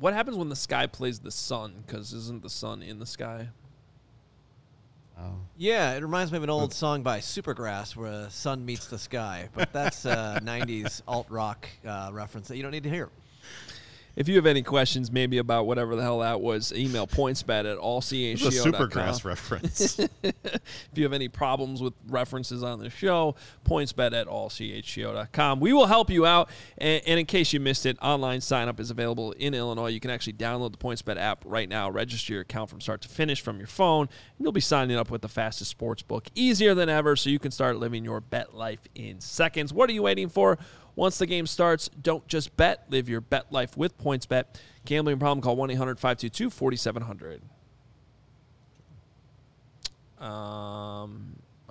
What happens when the Sky plays the Sun? Because isn't the Sun in the Sky? Oh. Yeah, it reminds me of an old song by Supergrass where the sun meets the sky. But that's a 90s alt-rock reference that you don't need to hear. If you have any questions maybe about whatever the hell that was, email pointsbet at allchgo.com. It's a Supergrass reference. If you have any problems with references on the show, pointsbet at allchgo.com. We will help you out. And in case you missed it, online sign-up is available in Illinois. You can actually download the PointsBet app right now. Register your account from start to finish from your phone. And you'll be signing up with the fastest sportsbook easier than ever so you can start living your bet life in seconds. What are you waiting for? Once the game starts, don't just bet. Live your bet life with PointsBet. Gambling problem, call 1-800-522-4700. I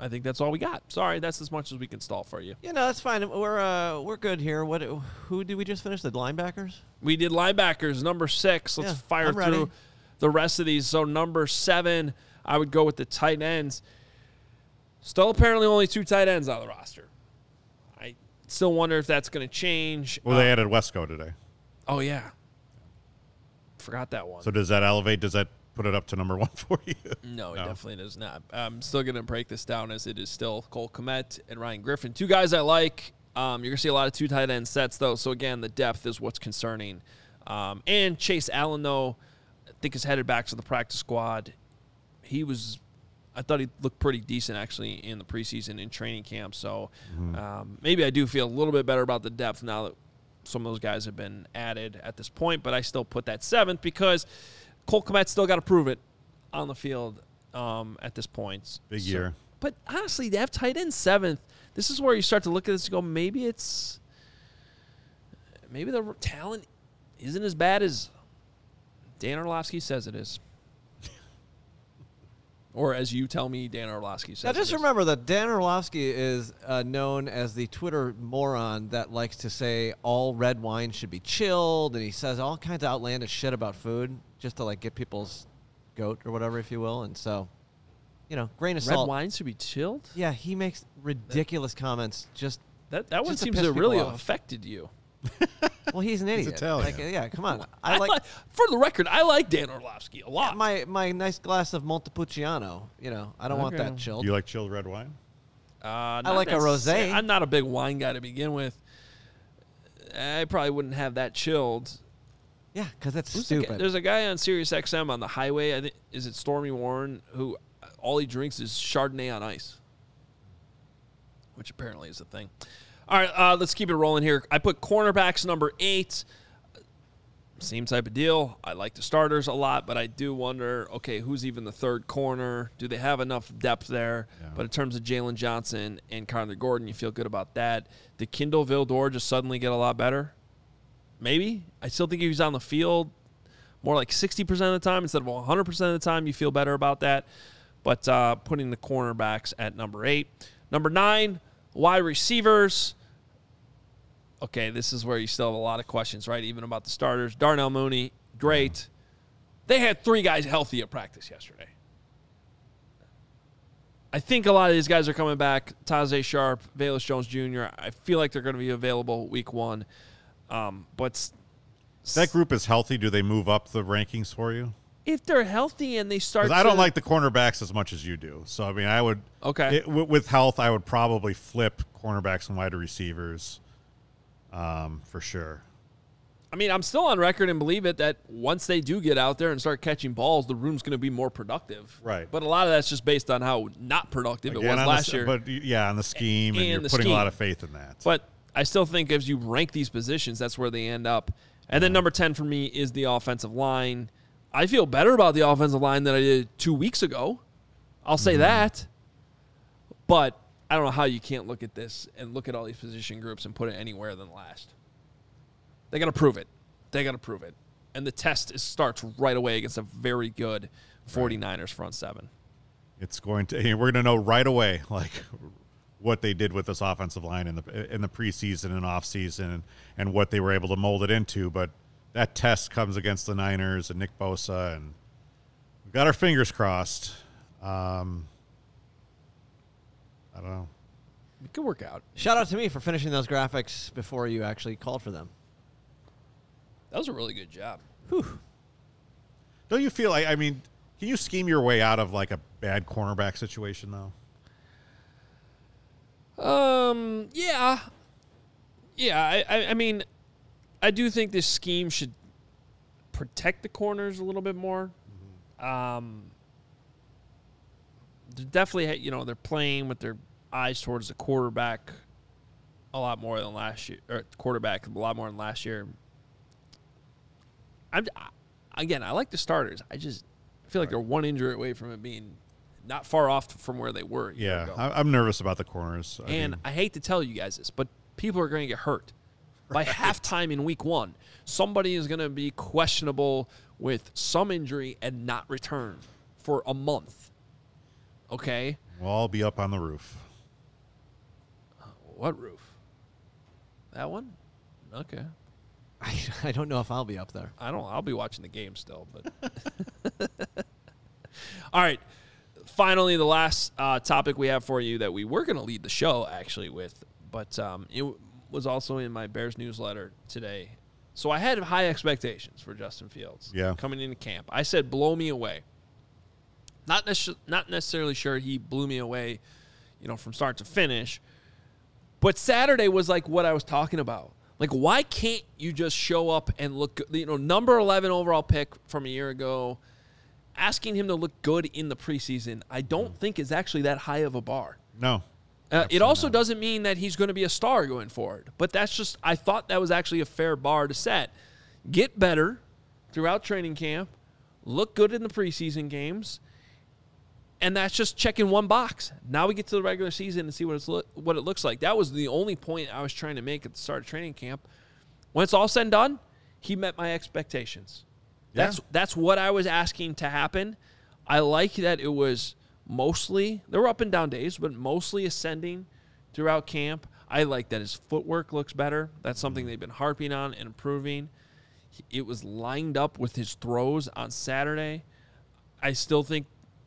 think that's all we got. Sorry, that's as much as we can stall for you. Yeah, no, that's fine. We're good here. Who did we just finish? The linebackers? We did linebackers, number 6. Let's fire through the rest of these. So number 7, I would go with the tight ends. Still apparently only 2 tight ends out of the roster. Still wonder if that's going to change. Well, they added Wesco today. Oh, yeah. Forgot that one. So does that elevate? Does that put it up to number 1 for you? No, it definitely does not. I'm still going to break this down as it is still Cole Kmet and Ryan Griffin. 2 guys I like. You're going to see a lot of 2 tight end sets, though. So, again, the depth is what's concerning. And Chase Allen, though, I think is headed back to the practice squad. I thought he looked pretty decent, actually, in the preseason in training camp. So maybe I do feel a little bit better about the depth now that some of those guys have been added at this point. But I still put that 7th because Cole Kmet's still got to prove it on the field at this point. Big year. But honestly, to have tight end 7th, this is where you start to look at this and go, maybe the talent isn't as bad as Dan Orlovsky says it is. Or as you tell me, Dan Orlovsky says. Now, just remember that Dan Orlovsky is known as the Twitter moron that likes to say all red wine should be chilled, and he says all kinds of outlandish shit about food just to, like, get people's goat or whatever, if you will. And so, you know, grain of salt. Red wine should be chilled? Yeah, he makes ridiculous comments. That one seems to really have affected you. Well, he's an idiot. He's Italian. Come on. For the record, I like Dan Orlovsky a lot. My nice glass of Montepulciano, I don't want that chilled. Do you like chilled red wine? I like a rosé. I'm not a big wine guy to begin with. I probably wouldn't have that chilled. Yeah, because that's stupid. There's a guy on Sirius XM on the highway, I think, is it Stormy Warren, who all he drinks is Chardonnay on ice, which apparently is a thing. All right, let's keep it rolling here. I put cornerbacks number 8. Same type of deal. I like the starters a lot, but I do wonder, okay, who's even the third corner? Do they have enough depth there? Yeah. But in terms of Jalen Johnson and Connor Gordon, you feel good about that. Did Kendall Vildor just suddenly get a lot better? Maybe. I still think he was on the field more like 60% of the time instead of 100% of the time. You feel better about that. But putting the cornerbacks at number 8. Number 9, wide receivers. Okay, this is where you still have a lot of questions, right, even about the starters. Darnell Mooney, great. They had 3 guys healthy at practice yesterday. I think a lot of these guys are coming back. Taze Sharp, Velus Jones Jr., I feel like they're going to be available week 1. But that group is healthy. Do they move up the rankings for you? If they're healthy and they start I don't like the cornerbacks as much as you do. So, I mean, I would – with health, I would probably flip cornerbacks and wide receivers. For sure. I mean, I'm still on record and believe it that once they do get out there and start catching balls, the room's going to be more productive. Right. But a lot of that's just based on how not productive it was last year. But yeah, on the scheme, and you're putting a lot of faith in that. But I still think as you rank these positions, that's where they end up. And then number 10 for me is the offensive line. I feel better about the offensive line than I did 2 weeks ago. I'll say that. But I don't know how you can't look at this and look at all these position groups and put it anywhere than last. They got to prove it. And the test starts right away against a very good 49ers front 7. It's going to – we're going to know right away, like, what they did with this offensive line in the preseason and offseason and what they were able to mold it into. But that test comes against the Niners and Nick Bosa, and we've got our fingers crossed. I don't know. It could work out. Shout out to me for finishing those graphics before you actually called for them. That was a really good job. Whew. Don't you feel like, I mean, Can you scheme your way out of like a bad cornerback situation though? I mean, I do think this scheme should protect the corners a little bit more. Mm-hmm. Definitely, you know, they're playing with their eyes towards the quarterback a lot more than last year, or quarterback a lot more than last year. I like the starters. I just feel like they're one injury away from it being not far off from where they were. Yeah, I'm nervous about the corners. I hate to tell you guys this, but people are going to get hurt. Right. By halftime in week one, somebody is going to be questionable with some injury and not return for a month. Okay? We'll all be up on the roof. What roof? That one? Okay. I don't know if I'll be up there. I'll be watching the game still. But all right. Finally, the last topic we have for you that we were going to lead the show actually with, but it was also in my Bears newsletter today. So I had high expectations for Justin Fields coming into camp. I said, blow me away. Not necessarily sure he blew me away, you know, from start to finish. But Saturday was like what I was talking about. Like, why can't you just show up and look good? You know, number 11 overall pick from a year ago, asking him to look good in the preseason, I don't think is actually that high of a bar. No. It also doesn't mean that he's going to be a star going forward. But that's just, I thought that was actually a fair bar to set. Get better throughout training camp, look good in the preseason games, and that's just checking one box. Now we get to the regular season and see what it looks like. That was the only point I was trying to make at the start of training camp. When it's all said and done, he met my expectations. Yeah. That's what I was asking to happen. I like that it was mostly, there were up and down days, but mostly ascending throughout camp. I like that his footwork looks better. That's something they've been harping on and improving. It was lined up with his throws on Saturday. I still think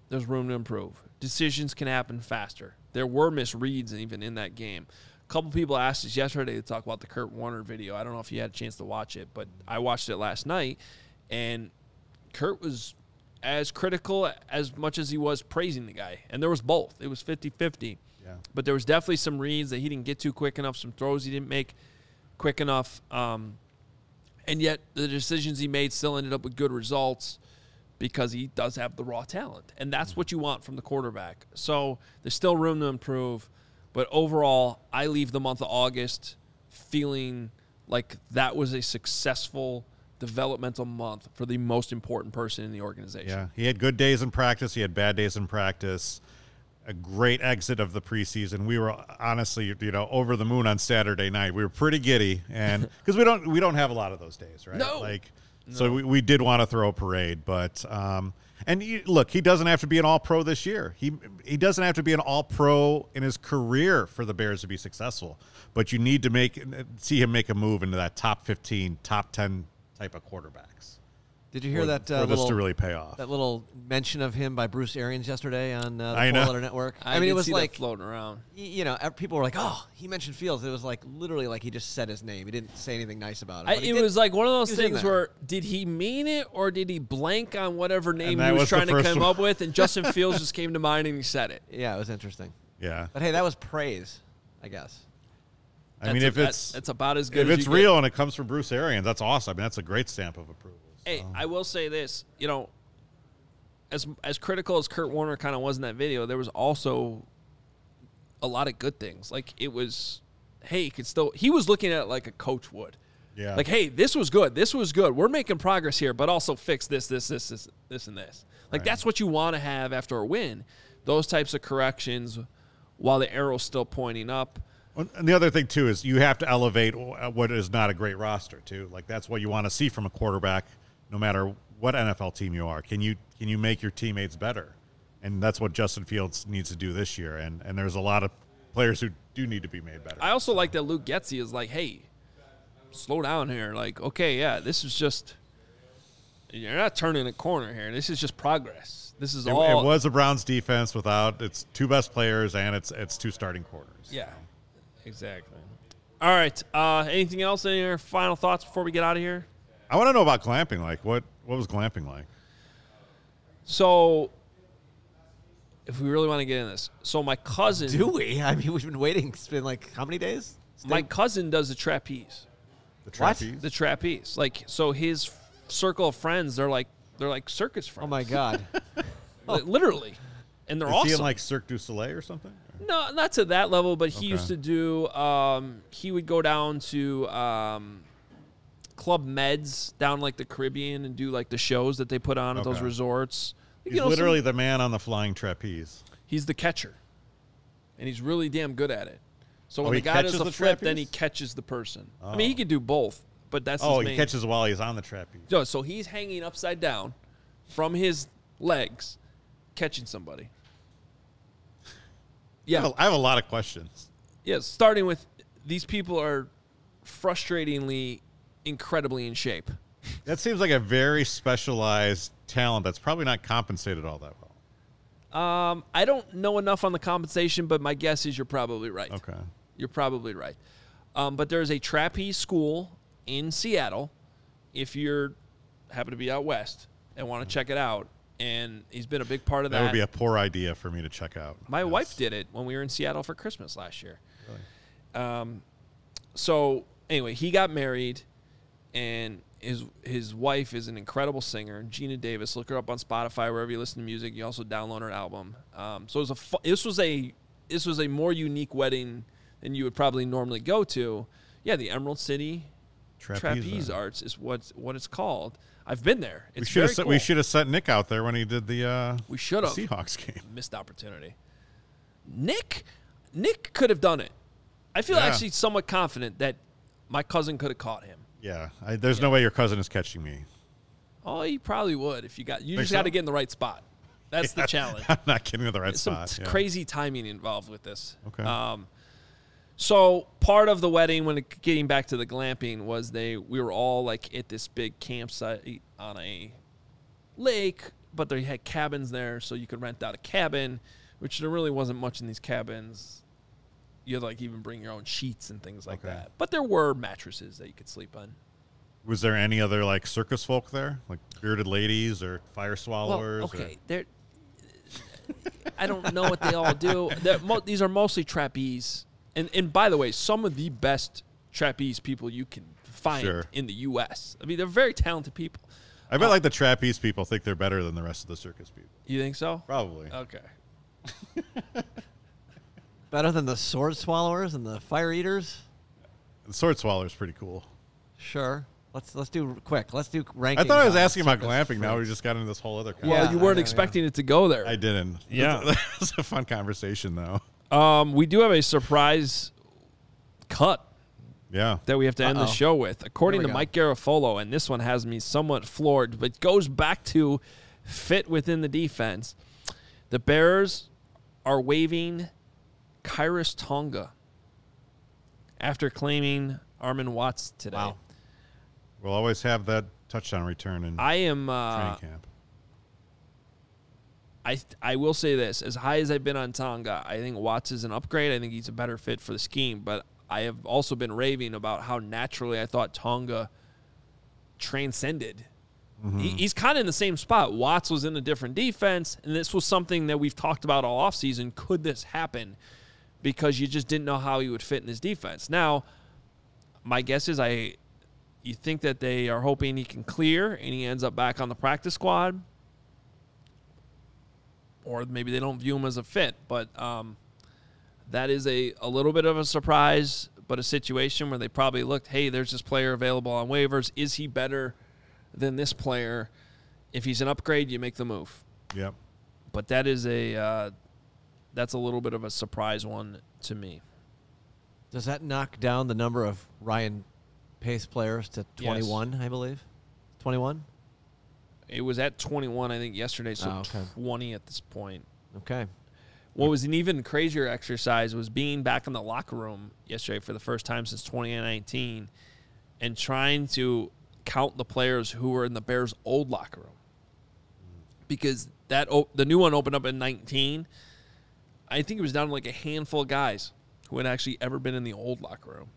there's room to improve. Decisions can happen faster. There were misreads even in that game. A couple people asked us yesterday to talk about the Kurt Warner video. I don't know if you had a chance to watch it, but I watched it last night, and Kurt was as critical as much as he was praising the guy, and there was both. It was 50-50. Yeah. But there was definitely some reads that he didn't get to quick enough, some throws he didn't make quick enough, and yet the decisions he made still ended up with good results, because he does have the raw talent. And that's what you want from the quarterback. So there's still room to improve. But overall, I leave the month of August feeling like that was a successful developmental month for the most important person in the organization. Yeah, he had good days in practice. He had bad days in practice. A great exit of the preseason. We were honestly, you know, over the moon on Saturday night. We were pretty giddy, and because we don't have a lot of those days, right? No. Like, no. So we did want to throw a parade, but and look, he doesn't have to be an all-pro this year. He doesn't have to be an all-pro in his career for the Bears to be successful, but you need to see him make a move into that top 15, top 10 type of quarterbacks. Did you hear that? For this to really pay off. That little mention of him by Bruce Arians yesterday on the Pro Letter Network. I mean, it was like floating around. You know, people were like, "Oh, he mentioned Fields." It was like literally like he just said his name. He didn't say anything nice about him. It was like one of those things where did he mean it or did he blank on whatever name he was trying to come up with? And Justin Fields just came to mind and he said it. Yeah, it was interesting. Yeah, but hey, that was praise, I guess. I mean, that's about as good. If it's real and it comes from Bruce Arians, that's awesome. I mean, that's a great stamp of approval. Hey, I will say this, you know, as critical as Kurt Warner kind of was in that video, there was also a lot of good things. Like, it was, hey, he was looking at it like a coach would. Yeah. Like, hey, this was good. We're making progress here, but also fix this, and this. Like, That's what you want to have after a win, those types of corrections while the arrow's still pointing up. And the other thing, too, is you have to elevate what is not a great roster, too. Like, that's what you want to see from a quarterback. No matter what NFL team you are, can you make your teammates better? And that's what Justin Fields needs to do this year. And there's a lot of players who do need to be made better. I also like that Luke Getsy is like, hey, slow down here. Like, okay, yeah, this is just – you're not turning a corner here. This is just progress. This is all – it was a Browns defense without its two best players and its two starting corners. Yeah, so. Exactly. All right, anything else? Any other final thoughts before we get out of here? I want to know about glamping. Like, what was glamping like? So, if we really want to get into this. So, my cousin... Do we? I mean, we've been waiting. It's been, like, how many days? My cousin does the trapeze. The trapeze? What? The trapeze. Like, so his circle of friends, they're like circus friends. Oh, my God. Literally. And they're awesome. Is he in, like, Cirque du Soleil or something? No, not to that level, but he used to do... he would go down to... Club Meds down like the Caribbean and do like the shows that they put on at those resorts. He's literally the man on the flying trapeze. He's the catcher, and he's really damn good at it. So when the guy does the flip, then he catches the person. I mean, he could do both, but that's his main. He catches while he's on the trapeze. No, so he's hanging upside down from his legs, catching somebody. Yeah, I have a lot of questions. Yes, starting with these people are frustratingly incredibly in shape. That seems like a very specialized talent that's probably not compensated all that well. I don't know enough on the compensation, but my guess is you're probably right. Okay. You're probably right. But there's a trapeze school in Seattle if you happen to be out west and want to check it out, and he's been a big part of that. That would be a poor idea for me to check out. My wife did it when we were in Seattle for Christmas last year. Really? So, anyway, he got married. And his wife is an incredible singer, Gina Davis. Look her up on Spotify, wherever you listen to music. You also download her album. So this was a more unique wedding than you would probably normally go to. Yeah, the Emerald City Trapeze Arts is what it's called. I've been there. It's very cool. We should have sent Nick out there when he did the Seahawks game. Missed opportunity. Nick could have done it. I feel actually somewhat confident that my cousin could have caught him. Yeah, there's no way your cousin is catching me. Oh, he probably would if you got. You just got to get in the right spot. That's the challenge. I'm not getting in the right spot. Some crazy timing involved with this. Okay. So part of the wedding, when getting back to the glamping, was we were all like at this big campsite on a lake, but they had cabins there, so you could rent out a cabin, which there really wasn't much in these cabins. You had like even bring your own sheets and things like that. But there were mattresses that you could sleep on. Was there any other like circus folk there? Like bearded ladies or fire swallowers? Well, I don't know what they all do. These are mostly trapeze. And by the way, some of the best trapeze people you can find in the U.S. I mean, they're very talented people. I bet like the trapeze people think they're better than the rest of the circus people. You think so? Probably. Okay. Better than the sword swallowers and the fire eaters? The sword swallowers pretty cool. Sure. Let's do quick. Let's do ranking. I thought I was asking about glamping. Now we just got into this whole other conversation. Well, you weren't expecting it to go there. I didn't. Yeah. That was a fun conversation, though. We do have a surprise cut that we have to end the show with. According to Mike Garafolo, and this one has me somewhat floored, but goes back to fit within the defense, the Bears are waiving Kairos Tonga after claiming Armon Watts today. Wow. We'll always have that touchdown return in training camp. I will say this. As high as I've been on Tonga, I think Watts is an upgrade. I think he's a better fit for the scheme. But I have also been raving about how naturally I thought Tonga transcended. Mm-hmm. He's kind of in the same spot. Watts was in a different defense, and this was something that we've talked about all offseason. Could this happen? Because you just didn't know how he would fit in this defense. Now, my guess is you think that they are hoping he can clear and he ends up back on the practice squad. Or maybe they don't view him as a fit. But that is a little bit of a surprise, but a situation where they probably looked, hey, there's this player available on waivers. Is he better than this player? If he's an upgrade, you make the move. Yep. But that is that's a little bit of a surprise one to me. Does that knock down the number of Ryan Pace players to 21, I believe? 21? It was at 21, I think, yesterday, so 20 at this point. Okay. What was an even crazier exercise was being back in the locker room yesterday for the first time since 2019 and trying to count the players who were in the Bears' old locker room. Because the new one opened up in 19. I think it was down to like a handful of guys who had actually ever been in the old locker room.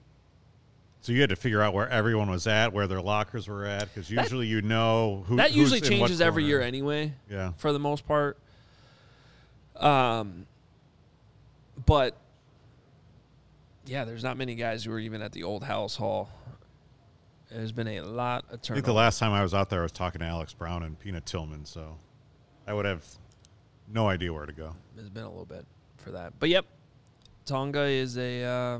So you had to figure out where everyone was at, where their lockers were at, because usually you know who. That usually changes every year anyway. Yeah, for the most part. But yeah, there's not many guys who were even at the old Halas Hall. There's been a lot of turnover. I think the last time I was out there, I was talking to Alex Brown and Peanut Tillman, so I would have no idea where to go. It's been a little bit for that, but yep, Tonga is a.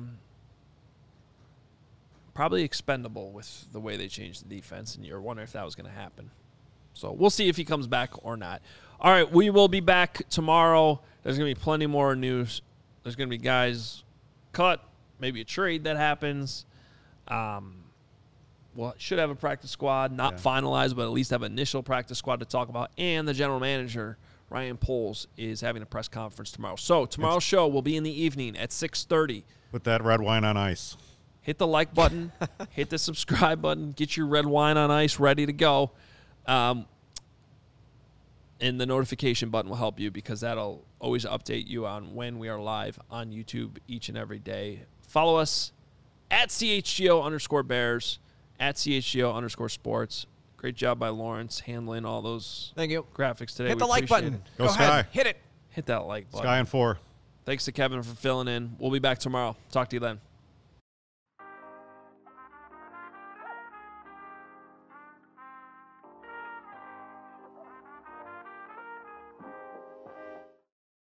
Probably expendable with the way they changed the defense, and you're wondering if that was going to happen. So we'll see if he comes back or not. All right, we will be back tomorrow. There's going to be plenty more news. There's going to be guys cut, maybe a trade that happens. Well, should have a practice squad, not finalized, but at least have an initial practice squad to talk about. And the general manager, Ryan Poles, is having a press conference tomorrow. So tomorrow's show will be in the evening at 6:30. Put that red wine on ice. Hit the like button, hit the subscribe button, get your red wine on ice ready to go. And the notification button will help you because that'll always update you on when we are live on YouTube each and every day. Follow us at @CHGO_Bears, at @CHGO_sports. Great job by Lawrence handling all those graphics today. Hit the like button. Go ahead. Hit it. Hit that like button. Sky and 4. Thanks to Kevin for filling in. We'll be back tomorrow. Talk to you then.